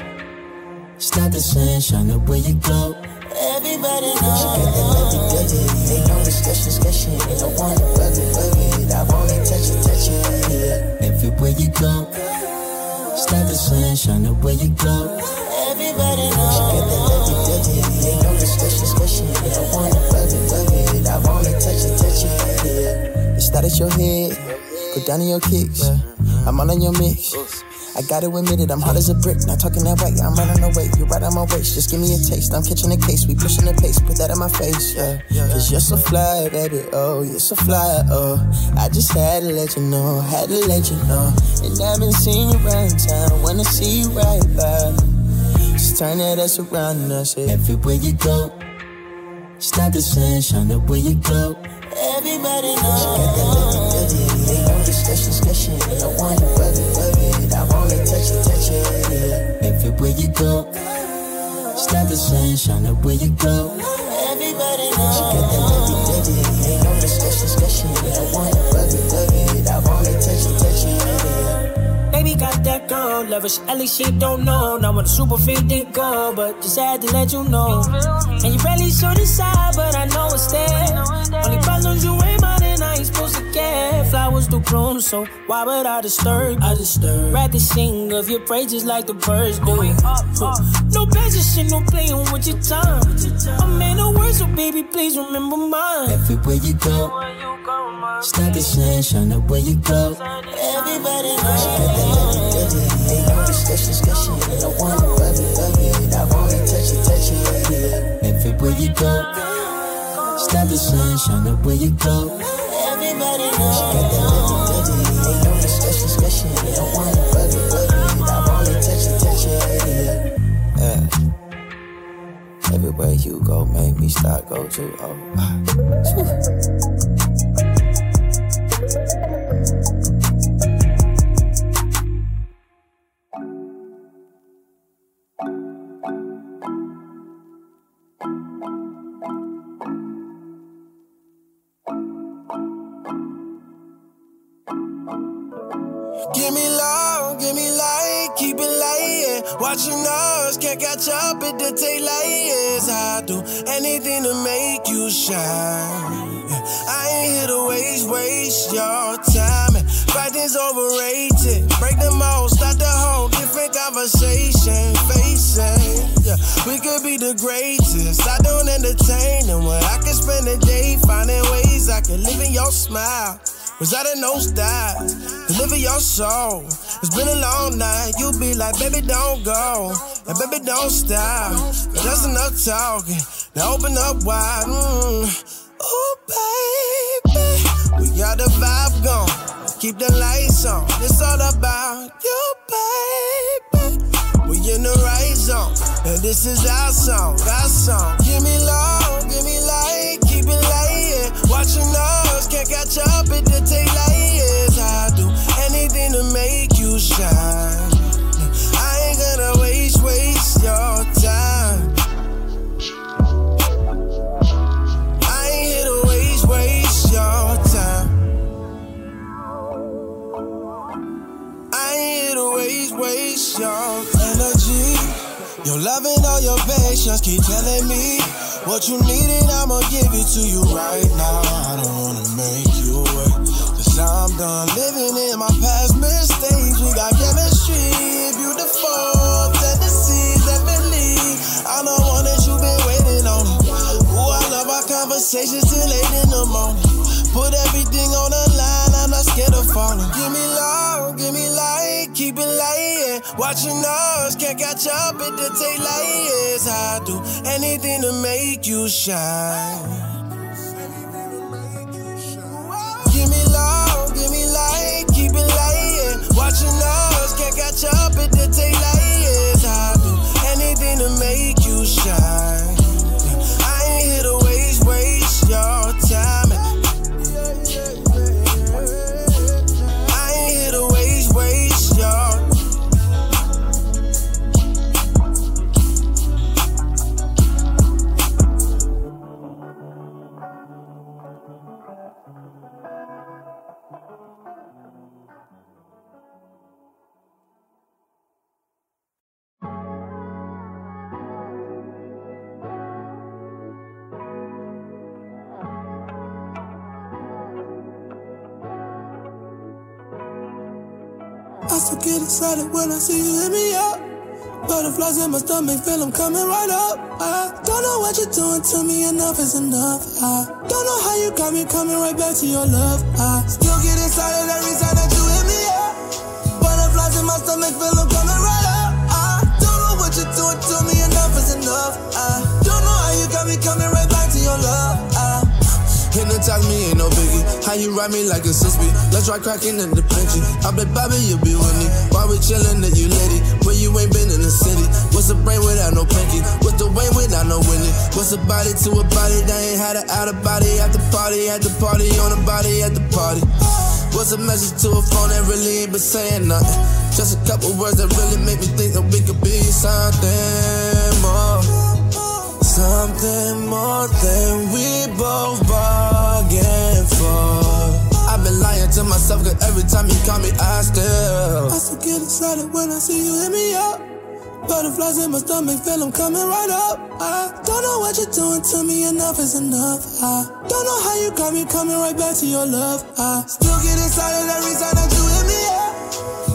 it's not the sunshine the way you go. Everybody knows she got that lovey dovey. Ain't no discussion. Ain't no one to love it. I want to touch it. Yeah. Everywhere you go, it's not the sunshine the way you go. Everybody knows she got that lovey dovey. Ain't no discussion. Ain't no one to love it. I want to touch it. Yeah. It started your head, go down in your kicks. I'm all in your mix. I gotta admit it, I'm hot as a brick. Not talking that way, I'm right on the way. You're right on my waist, just give me a taste. I'm catching a case, we pushing the pace. Put that in my face, yeah. Cause you're so fly, baby, oh, you're so fly, oh. I just had to let you know. And I've been seeing you right in town, wanna see you right back. Just turn that ass around and I say, everywhere you go, it's not the sunshine the way you go. Everybody knows she got that lovey-dovey. Ain't no discussion. Ain't no one to love it. I wanna touch it. Yeah. Everywhere you go, it's not the sunshine the way you go. Everybody knows she got that lovey-dovey. Ain't no discussion. Ain't no one to love it. I wanna touch it. Yeah. Baby got that girl, lovish. At least she don't know. Now I'm a super fit dick girl, but just had to let you know. And you barely show the side, but I know it's there. Only problems you ain't mine and I ain't supposed to care. Flowers do room, so why would I disturb you? I disturb. Rather sing of your praises like the birds do. No business shit, no playing with your time. I'm in the words, so baby, please remember mine. Everywhere you go, it's not the sunshine, the way you go. Everybody knows she got that lovey-dovey. Ain't no discussions, cause she ain't the one who love it. I want to touch it, everywhere you go. Stop the sunshine up where you go. Everybody knows she got that lovey-dovey. Ain't no discussion. I don't wanna rub it. I only touch it. Everywhere you go, make me start go too. Watching us, can't catch up at the tail light. Yes, I do anything to make you shine. I ain't here to waste your time. Fighting's overrated. Break them all, start the whole different conversation. Facing, yeah, we could be the greatest. I don't entertain them when I can spend a day finding ways I can live in your smile. Was out in those dives, deliver your soul. It's been a long night, you be like, baby, don't go. And baby, don't stop. That's enough talking. Now open up wide. Ooh, baby. We got the vibe gone. Keep the lights on. It's all about you, baby. We in the right zone. And this is our song, our song. Give me love, give me light, keep it light. Yeah. Watching us, can't catch up at the take light. Yes, I do anything to make you shine. I ain't gonna waste your time. I ain't here to waste your time. I ain't here to waste your energy. Your love and all your patience keep telling me what you need, and I'ma give it to you right now. I don't wanna make you wait, cause I'm done living in my past mistakes. We got chemistry, beautiful tendencies that believe. I know one that you've been waiting on. Ooh, I love our conversations till late in the morning. Put everything on the line, I'm not scared of falling. Give me love, give me light, keep it light. Watching us, can't catch up at the tail light. Yes, I do anything to make you shine. Give me love, give me light, keep it light. Watching us, can't catch up at the tail light. Yes, I do anything to make you shine. I ain't here to waste your time. I ain't here to waste your. I still get excited when I see you hit me up. Butterflies in my stomach, feel them coming right up. I don't know what you're doing to me, enough is enough. I don't know how you got me coming right back to your love. I still get excited every time that you hit me up. Butterflies in my stomach, feel them coming right up. I don't know what you're doing to me, enough is enough. I don't know how you got me coming right back to your love. Hypnotize me, ain't no biggie. How you ride me like a 6B? Let's try cracking in the pinchy. I bet Bobby, you'll be with me. Why we chillin' at you, lady? Where you ain't been in the city? What's a brain without no pinky? What's the way without no winning? What's a body to a body? They ain't had an out of body at the party, at the party, on a body at the party. What's a message to a phone that really ain't been saying nothing? Just a couple words that really make me think that we could be something more. Something more than we both bargained for. I've been lying to myself, cause every time you call me I still get excited when I see you hit me up. Butterflies in my stomach, feel them coming right up. I don't know what you're doing to me, enough is enough. I don't know how you got me coming right back to your love. I still get excited every time that you hit me up.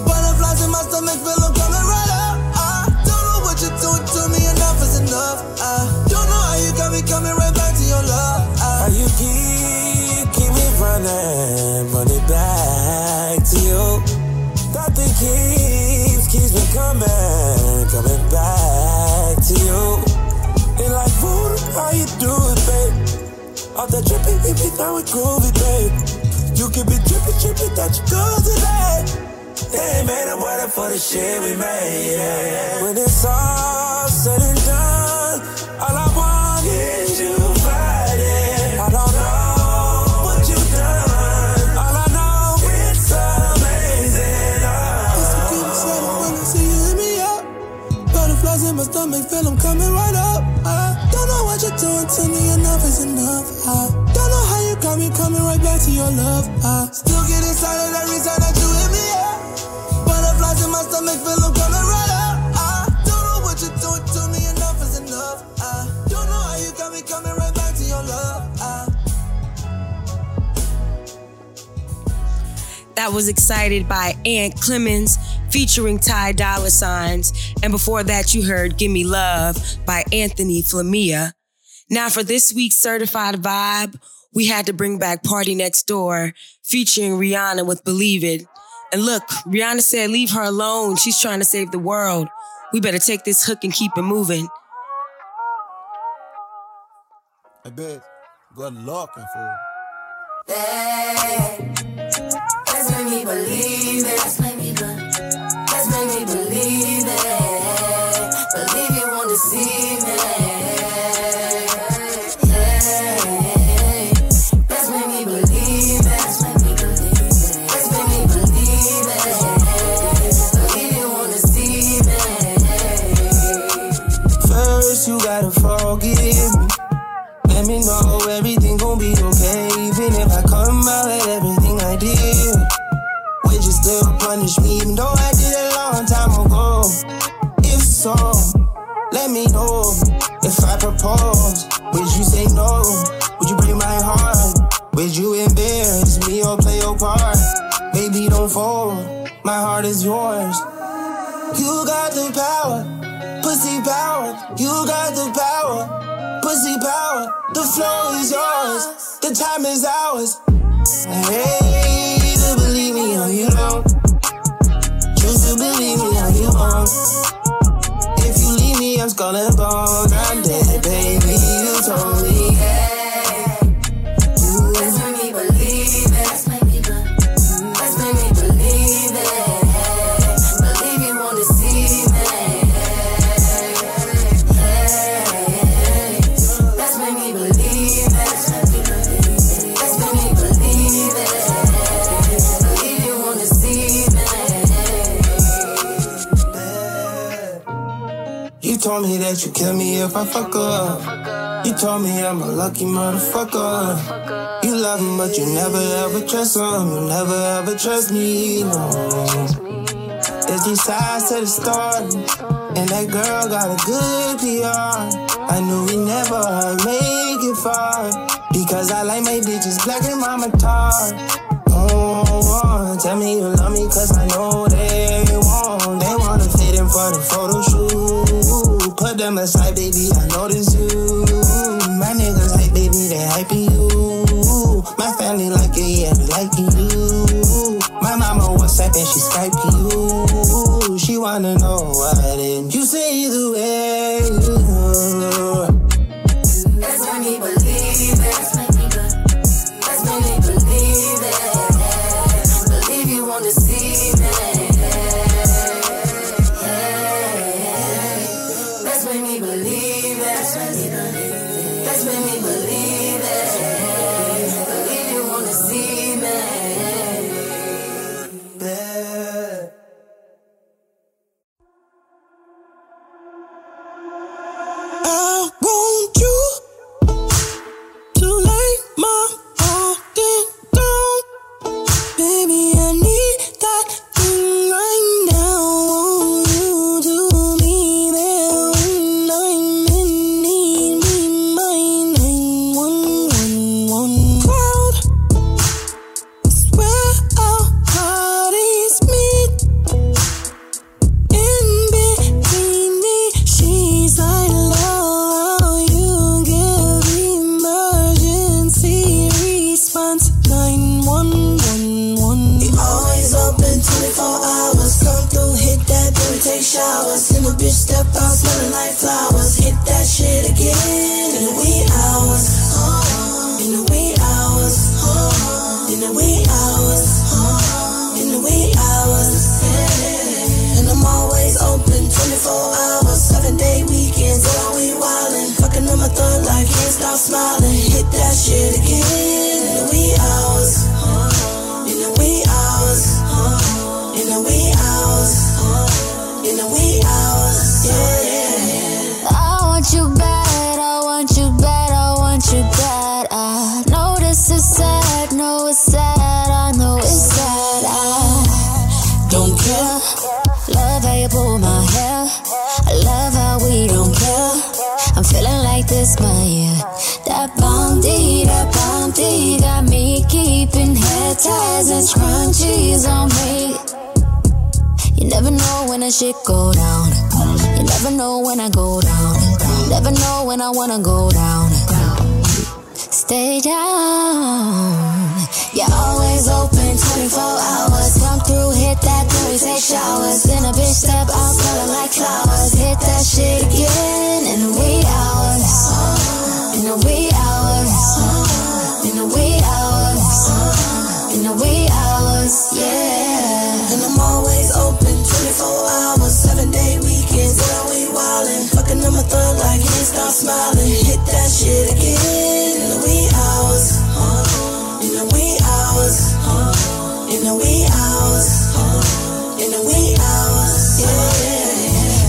Butterflies in my stomach, feel them coming right up. I don't know what you're doing to me, enough is enough. I don't know how you got me coming right back to your love. I, how you keep me running, running back to you. That thing keeps me coming back to you. It's like, food, how you do it, babe? Off that drippy, now it groovy, babe. You can be drippy, that you do today. Hey, man, I'm waiting for the shit we made, yeah. When it's all said and done, all I want is you fighting. I don't know. My stomach feel I'm coming right up. I don't know what you're doing to me, enough is enough. I don't know how you got me coming right back to your love. I still get excited every time that you hit me up. Butterflies in my stomach feel I'm coming right up. I don't know what you're doing to me, enough is enough. I don't know how you got me coming right back to your love. That was Excited by Ann Clemens featuring Ty Dolla $ign. And before that, you heard Gimme Love by Anthony Flamia. Now for this week's Certified Vibe, we had to bring back Party Next Door featuring Rihanna with Believe It. And look, Rihanna said, leave her alone. She's trying to save the world. We better take this hook and keep it moving. I bet. Good luck, and fool. Hey, let's make me believe it. Let's make me believe it. Make me believe it. Believe you won't deceive me. Yeah. Let's make me believe it. Let's make me believe it. Let's make me believe it. Believe you won't deceive me. First you gotta forgive me. Let me know everything gon' be okay. Even if I come out with everything I did, would you still punish me even though I did it long time ago? If so, let me know. If I propose, would you say no? Would you break my heart? Would you embarrass me or play your part? Baby, don't fold, my heart is yours. You got the power, pussy power. You got the power, pussy power. The flow is yours, the time is ours. Hey, to believe me or you don't. Choose to believe me or you won't. If you leave me, I'm skull and bone. I'm dead, baby, you told me. You told me that you kill me if I fuck up. You told me I'm a lucky motherfucker. You love him, but you never ever trust him. You never ever trust me, no. There's these sides to the story, and that girl got a good PR. I knew we never make it far, because I like my bitches black and mama tar. Oh, tell me you love me, cause I know they won't. They wanna fit in for the photo shoot. Put them aside, baby, I notice you. My niggas like, baby, they hyping you. My family like it, yeah, they liking you. My mama WhatsApp and she Skyping you. She wanna know what it. You say either way. That's when he believe it. In the wee hours, in the wee hours, and I'm always open 24 hours, 7 day weekends, all we wildin', fucking on my thug life, can't stop smiling, hit that shit again. In the wee hours, in the wee hours, in the wee hours, in the wee hours, yeah. I want you bad, I want you bad, I want you bad. I know this is sad, know it's sad, I know it's sad. I don't care, love how you pull my hair, I love how we don't care. I'm feeling like this my year. That bounty got me keeping hair ties and scrunchies on me. You never know when that shit go down. You never know when I go down. You never know when I wanna go down. Stay down. You're always open 24 hours. Come through, hit that through, take showers. Then a bitch step out, smelling like flowers. Hit that shit again in the wee hours. In the wee hours. In the wee hours. In the wee hours, yeah. And I'm always open 24 hours, 7 day weekends. Girl, we wildin', fucking on my thug like can't stop smiling. Hit that shit again in the wee hours. In the wee hours, in the wee hours, in the wee hours, yeah.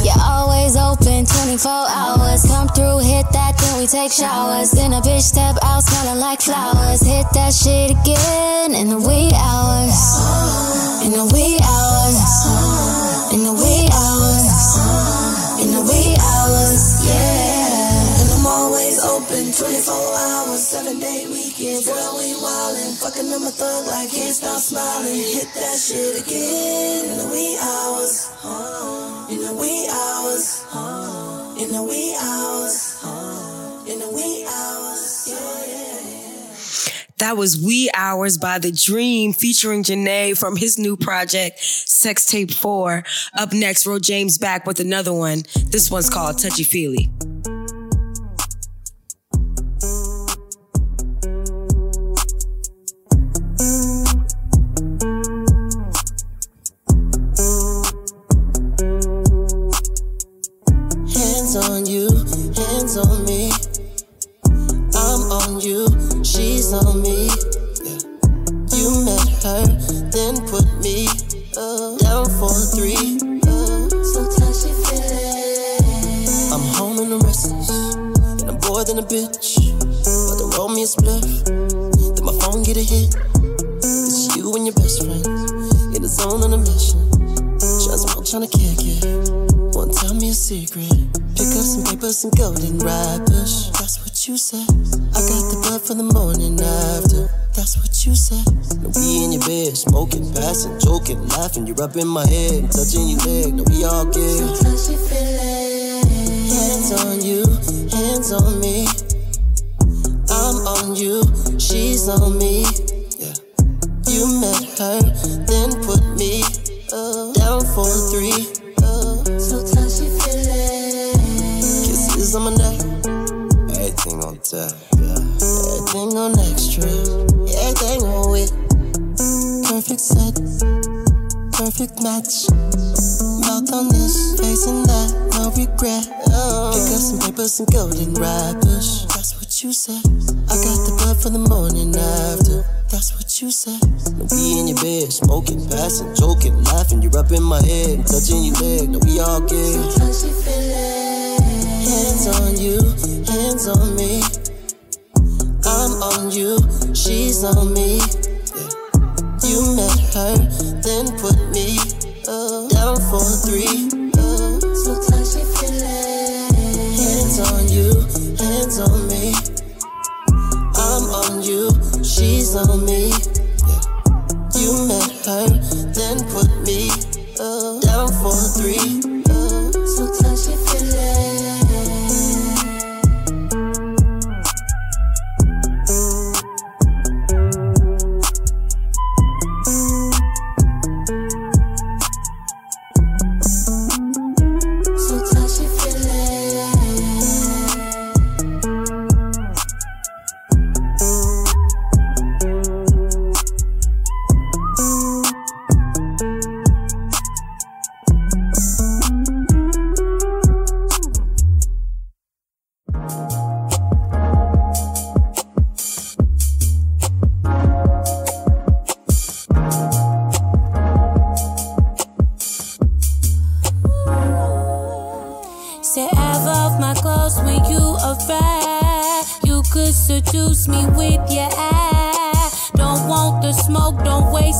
You're always open 24 hours. Come through, hit that, then we take showers. Then a bitch step out, smelling like flowers. Hit that shit again in the wee hours. In the wee hours. In the wee hours. In the wee hours, yeah. And I'm always open 24 hours, 7 day week. Girl, we wildin', fucking on my thug like can't stop smiling. Hit that shit again in the wee hours, in the wee hours, in the wee hours, in the wee hours. Yeah. That was Wee Hours by The Dream featuring Janae from his new project Sex Tape 4. Up next, Ro James back with another one. This one's called Touchy Feely. And golden rappers, that's what you said. I got the bud for the morning after, that's what you said. Now we in your bed, smoking, passing, joking, laughing. You're up in my head, touching your leg. Now we all good. So touchy feeling. Hands on you, hands on me. I'm on you, she's on me. Yeah. You met her, then put me down for 3. So touchy feeling. On my neck, everything on top, yeah. Everything on extra, everything on it. Perfect set, perfect match. Mouth on this, face and that, no regret. Pick up some papers and golden rappers, that's what you said. I got the blood for the morning after, that's what you said. Now we in your bed, smoking, passing, joking, laughing. You're up in my head, touching your leg. Now we all good. Sometimes you feel it. Hands on you, hands on me. I'm on you, she's on me. Yeah. You met her, then put me down for 3. So touchy feeling. Hands on you, hands on me. I'm on you, she's on me. Yeah. You met her, then put me down for 3. So touchy feeling.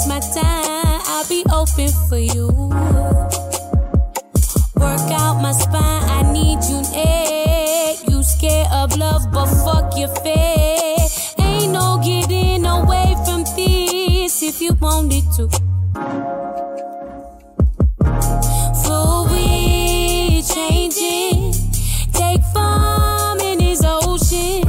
it's my time, I'll be open for you. Work out my spine, I need you, eh? You scared of love, but fuck your fear. Ain't no getting away from this if you wanted to. For we changing, take form in his ocean.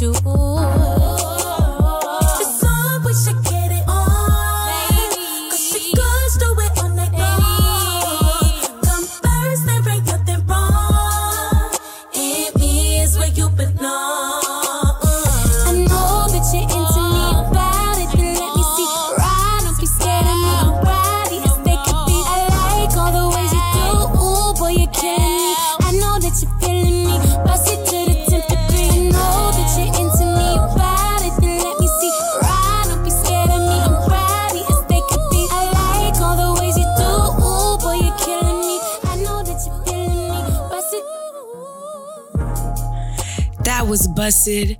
You. The sun wish I get it on, baby. Cause she goes do it all night long. Come first, there ain't nothing wrong. It means where you belong. I know that you're into me about it, then let me see. Right, don't be scared of me, I'm proud as they could be. I like all the ways you do, ooh boy you're killing me. I know that you're feeling me, bust it to the was Busted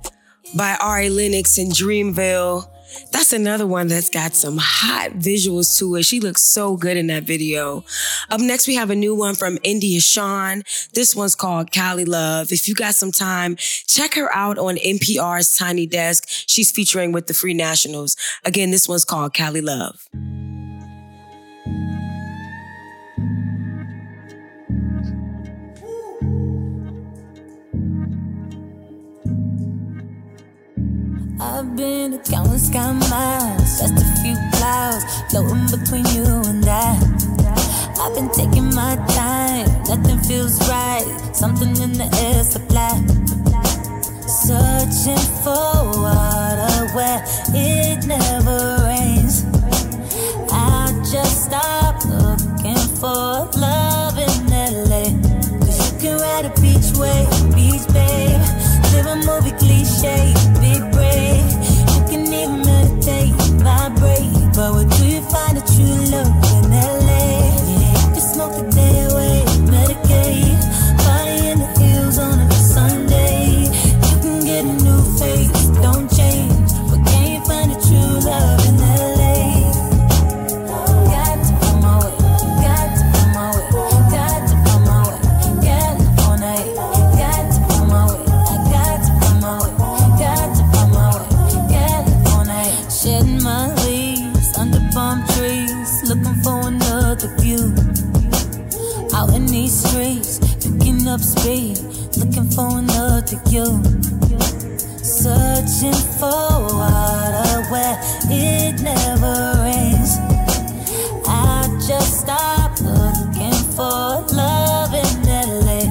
by Ari Lennox and Dreamville. That's another one that's got some hot visuals to it. She looks so good in that video. Up next, we have a new one from India Sean. This one's called Cali Love. If you got some time, check her out on NPR's Tiny Desk. She's featuring with the Free Nationals. Again, this one's called Cali Love. I've been counting sky miles, just a few clouds floating between you and I. I've been taking my time, nothing feels right, something in the air supply. Searching for water where it never rains. I just stopped looking for love in LA. Cause you can ride a beach wave, beach babe, live a movie cliche. But where do you find a true love in LA? You can smoke the day away, medicate, party in the hills on a Sunday. You can get a new face, don't change. But can you find a true love in LA? Got to find my way, got to find my way, got to find my way, got to find my way, got to find my way, got to find my way, got to find my way, got to find my way. Shedding my palm trees, looking for another view. Out in these streets, picking up speed, looking for another you. Searching for water where it never rains. I just stopped looking for love in LA.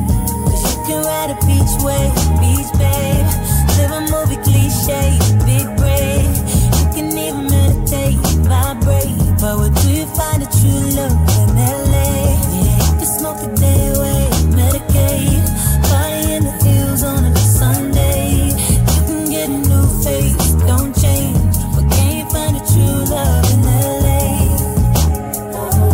Cause you can ride a beach wave, beach babe, live a movie cliche, big break. You can even meditate, vibrate, but where do you find a true love in LA? You can smoke the day away, medicate, party in the hills on a Sunday. You can get a new face, don't change, but can you find a true love in LA?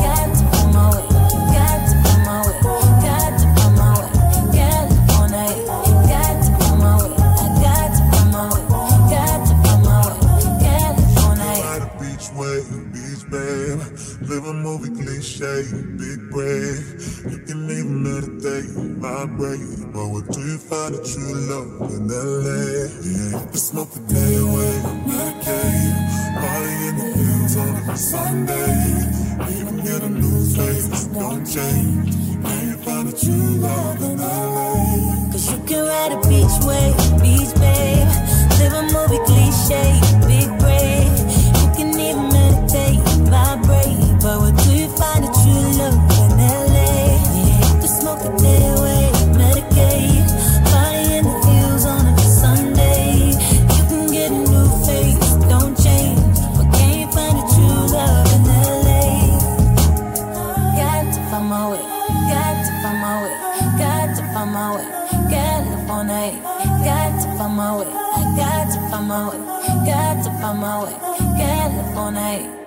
Got to find my way, got to find my way, got to find my way, got to find my way, got to find my way, got to find my way, got to find my way, got to find my way. Got to beach way. Babe, live a movie cliche, big break. You can even meditate, vibrate. But where do you find a true love in LA? Yeah, you can smoke the day away, medicate, party in the hills on a Sunday. Even get a new face, don't change. Can you find a true love in LA? Cause you can ride a beach wave, beach babe, live a movie cliche, big break. Vibrate, but what do you find? my way, got to find my way, can't live all night.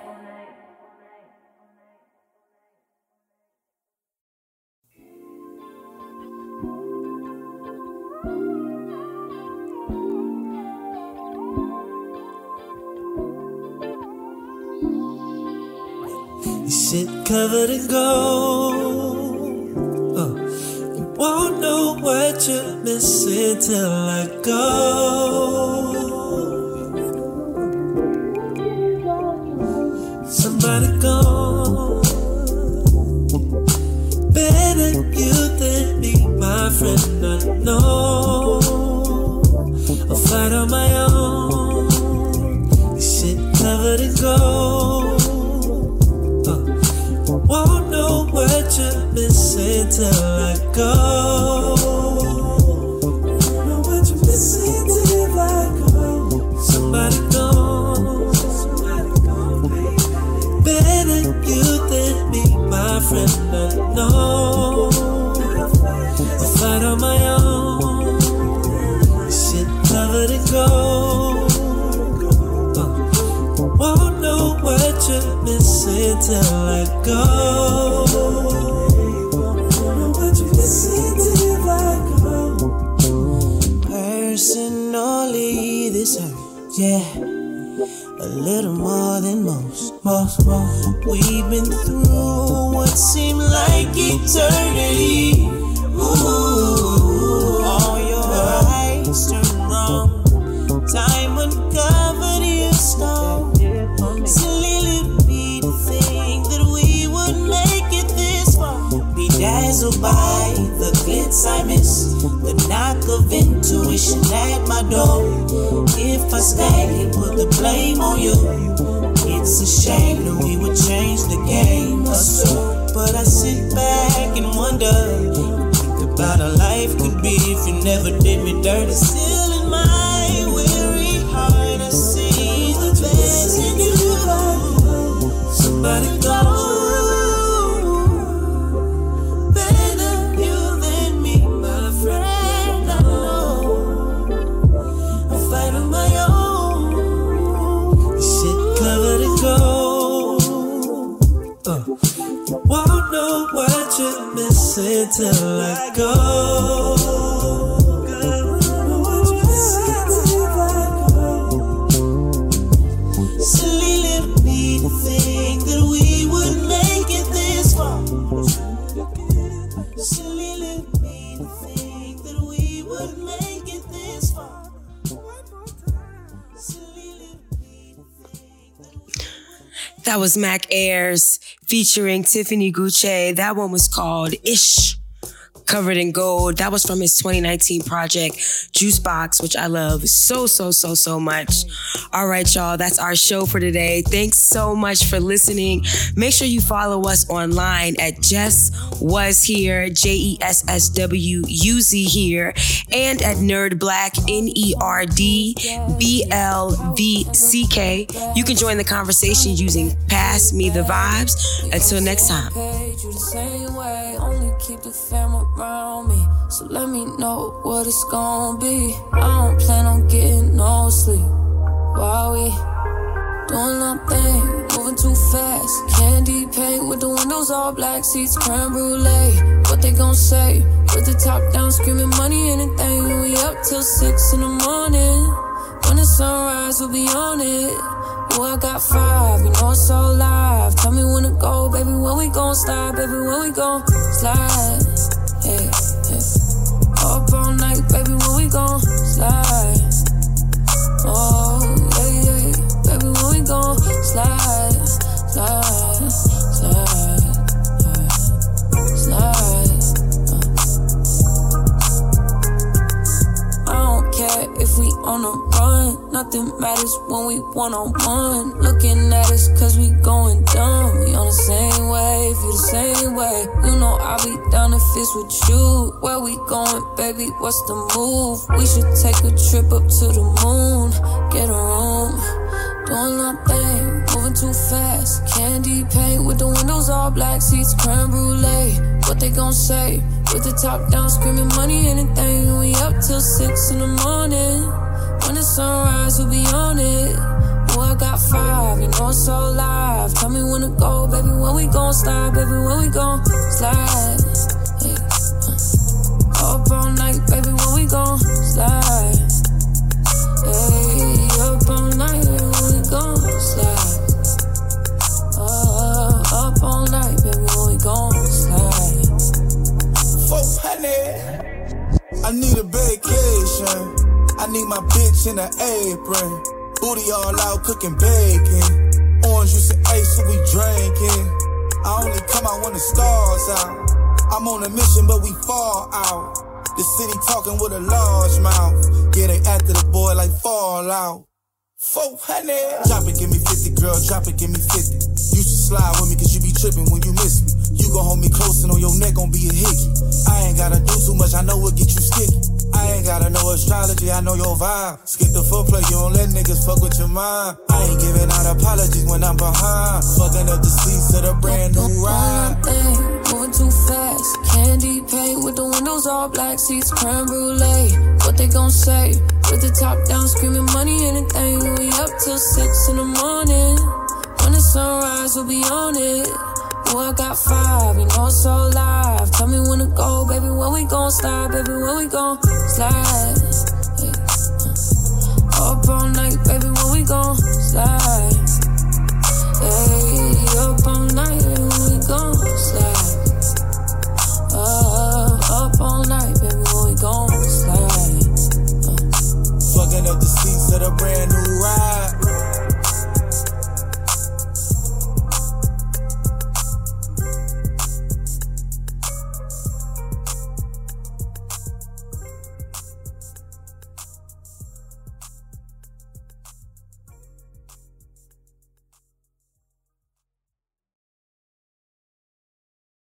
You sit covered in gold, you won't know what you're missing till I go. Somebody gone better you than me, my friend. I know I'll fight on my own. You sit covered in gold, won't know what you're missing till I go. Won't know what you're missing till I go. Somebody gone, somebody gone, baby. Better you than me, my friend. I know I'll fight on my own. Shit covered in gold, won't know what you're missing till I go. What you missing till I go. Personally, this hurts, yeah, a little more than most. We've been through what seemed like eternity. Ooh, all your eyes turn wrong. Time uncovered your stone. Dazzled by the glitz I miss, the knock of intuition at my door. If I stay, put the blame on you. It's a shame that we would change the game of sort. But I sit back and wonder, think about how life could be if you never did me dirty. Still in my weary heart, I see the best in you. Somebody go. Won't know what you're missing till I go. Won't know what you're missing till I go. Silly little me to think that we would make it this far. Silly little me to think that we would make it this far. Silly little me to think that we would make it this far. That was Mac Ayers featuring Tiffany Gouche. That one was called Ish, Covered in Gold. That was from his 2019 project, Juicebox, which I love so much. All right, y'all, that's our show for today. Thanks so much for listening. Make sure you follow us online at JessWasHere, JESSWUZ here, and at Nerd Black, NERDBLVCK. You can join the conversation using Pass Me the Vibes. Until next time. Keep the fam around me, so let me know what it's gonna be. I don't plan on getting no sleep while we doing nothing, moving too fast. Candy paint with the windows all black, seats creme brulee. What they gon' say? With the top down, screaming money, anything. We up till 6 a.m. When the sunrise, we'll be on it. Oh, I got 5, you know it's so live. Tell me when to go, baby, when we gon' slide. Baby, when we gon' slide, yeah, yeah. Up all night, baby, when we gon' slide. Oh, yeah, yeah, baby, when we gon' slide. Slide, slide, slide, slide. I don't care if we on the run. Nothing matters when we one-on-one. Looking at us cause we going dumb. We on the same wave, you the same way. You know I'll be down if it's with you. Where we going, baby, what's the move? We should take a trip up to the moon. Get a room, doing nothing, moving too fast. Candy paint with the windows all black, seats creme brulee. What they gon' say? With the top down, screaming money, anything. We up till 6 a.m. When the sunrise, we'll be on it. Oh, I got five, you know it's so live. Tell me when to go, baby, when we gon' slide, baby, when we gon' slide. Hey. Up all night, baby, when we gon' slide. Hey, up all night, baby, when we gon' slide. Up all night, baby, when we gon' slide. 400. I need a vacation. I need my bitch in an apron. Booty all out cooking bacon. Orange juice and ice, so we drinking. I only come out when the stars out. I'm on a mission, but we fall out. The city talking with a large mouth. Yeah, they after the boy like Fallout. 400. Drop it, give me 50, girl. Drop it, give me 50. You should slide with me, cause you be tripping when you miss me. You gon' hold me close and on your neck gon' be a hickey. I ain't gotta do too much, I know it get you sticky. I ain't gotta know astrology, I know your vibe. Skip the footplay, you don't let niggas fuck with your mind. I ain't giving out apologies when I'm behind. Fucking up the seats of the brand new ride. Moving too fast, candy paint with the windows all black, seats creme brulee. What they gon' say? With the top down, screaming money, anything. We up till 6 in the morning. When the sunrise, we'll be on it. Oh, I got five, you know it's so live. Tell me when to go, baby, when we gon' slide, baby, when we gon' slide. Hey. Up all night, baby, when we gon' slide. Hey, up all night, baby, when we gon' slide. Up all night, baby, when we gon' slide. Fucking up the seats of the brand new ride.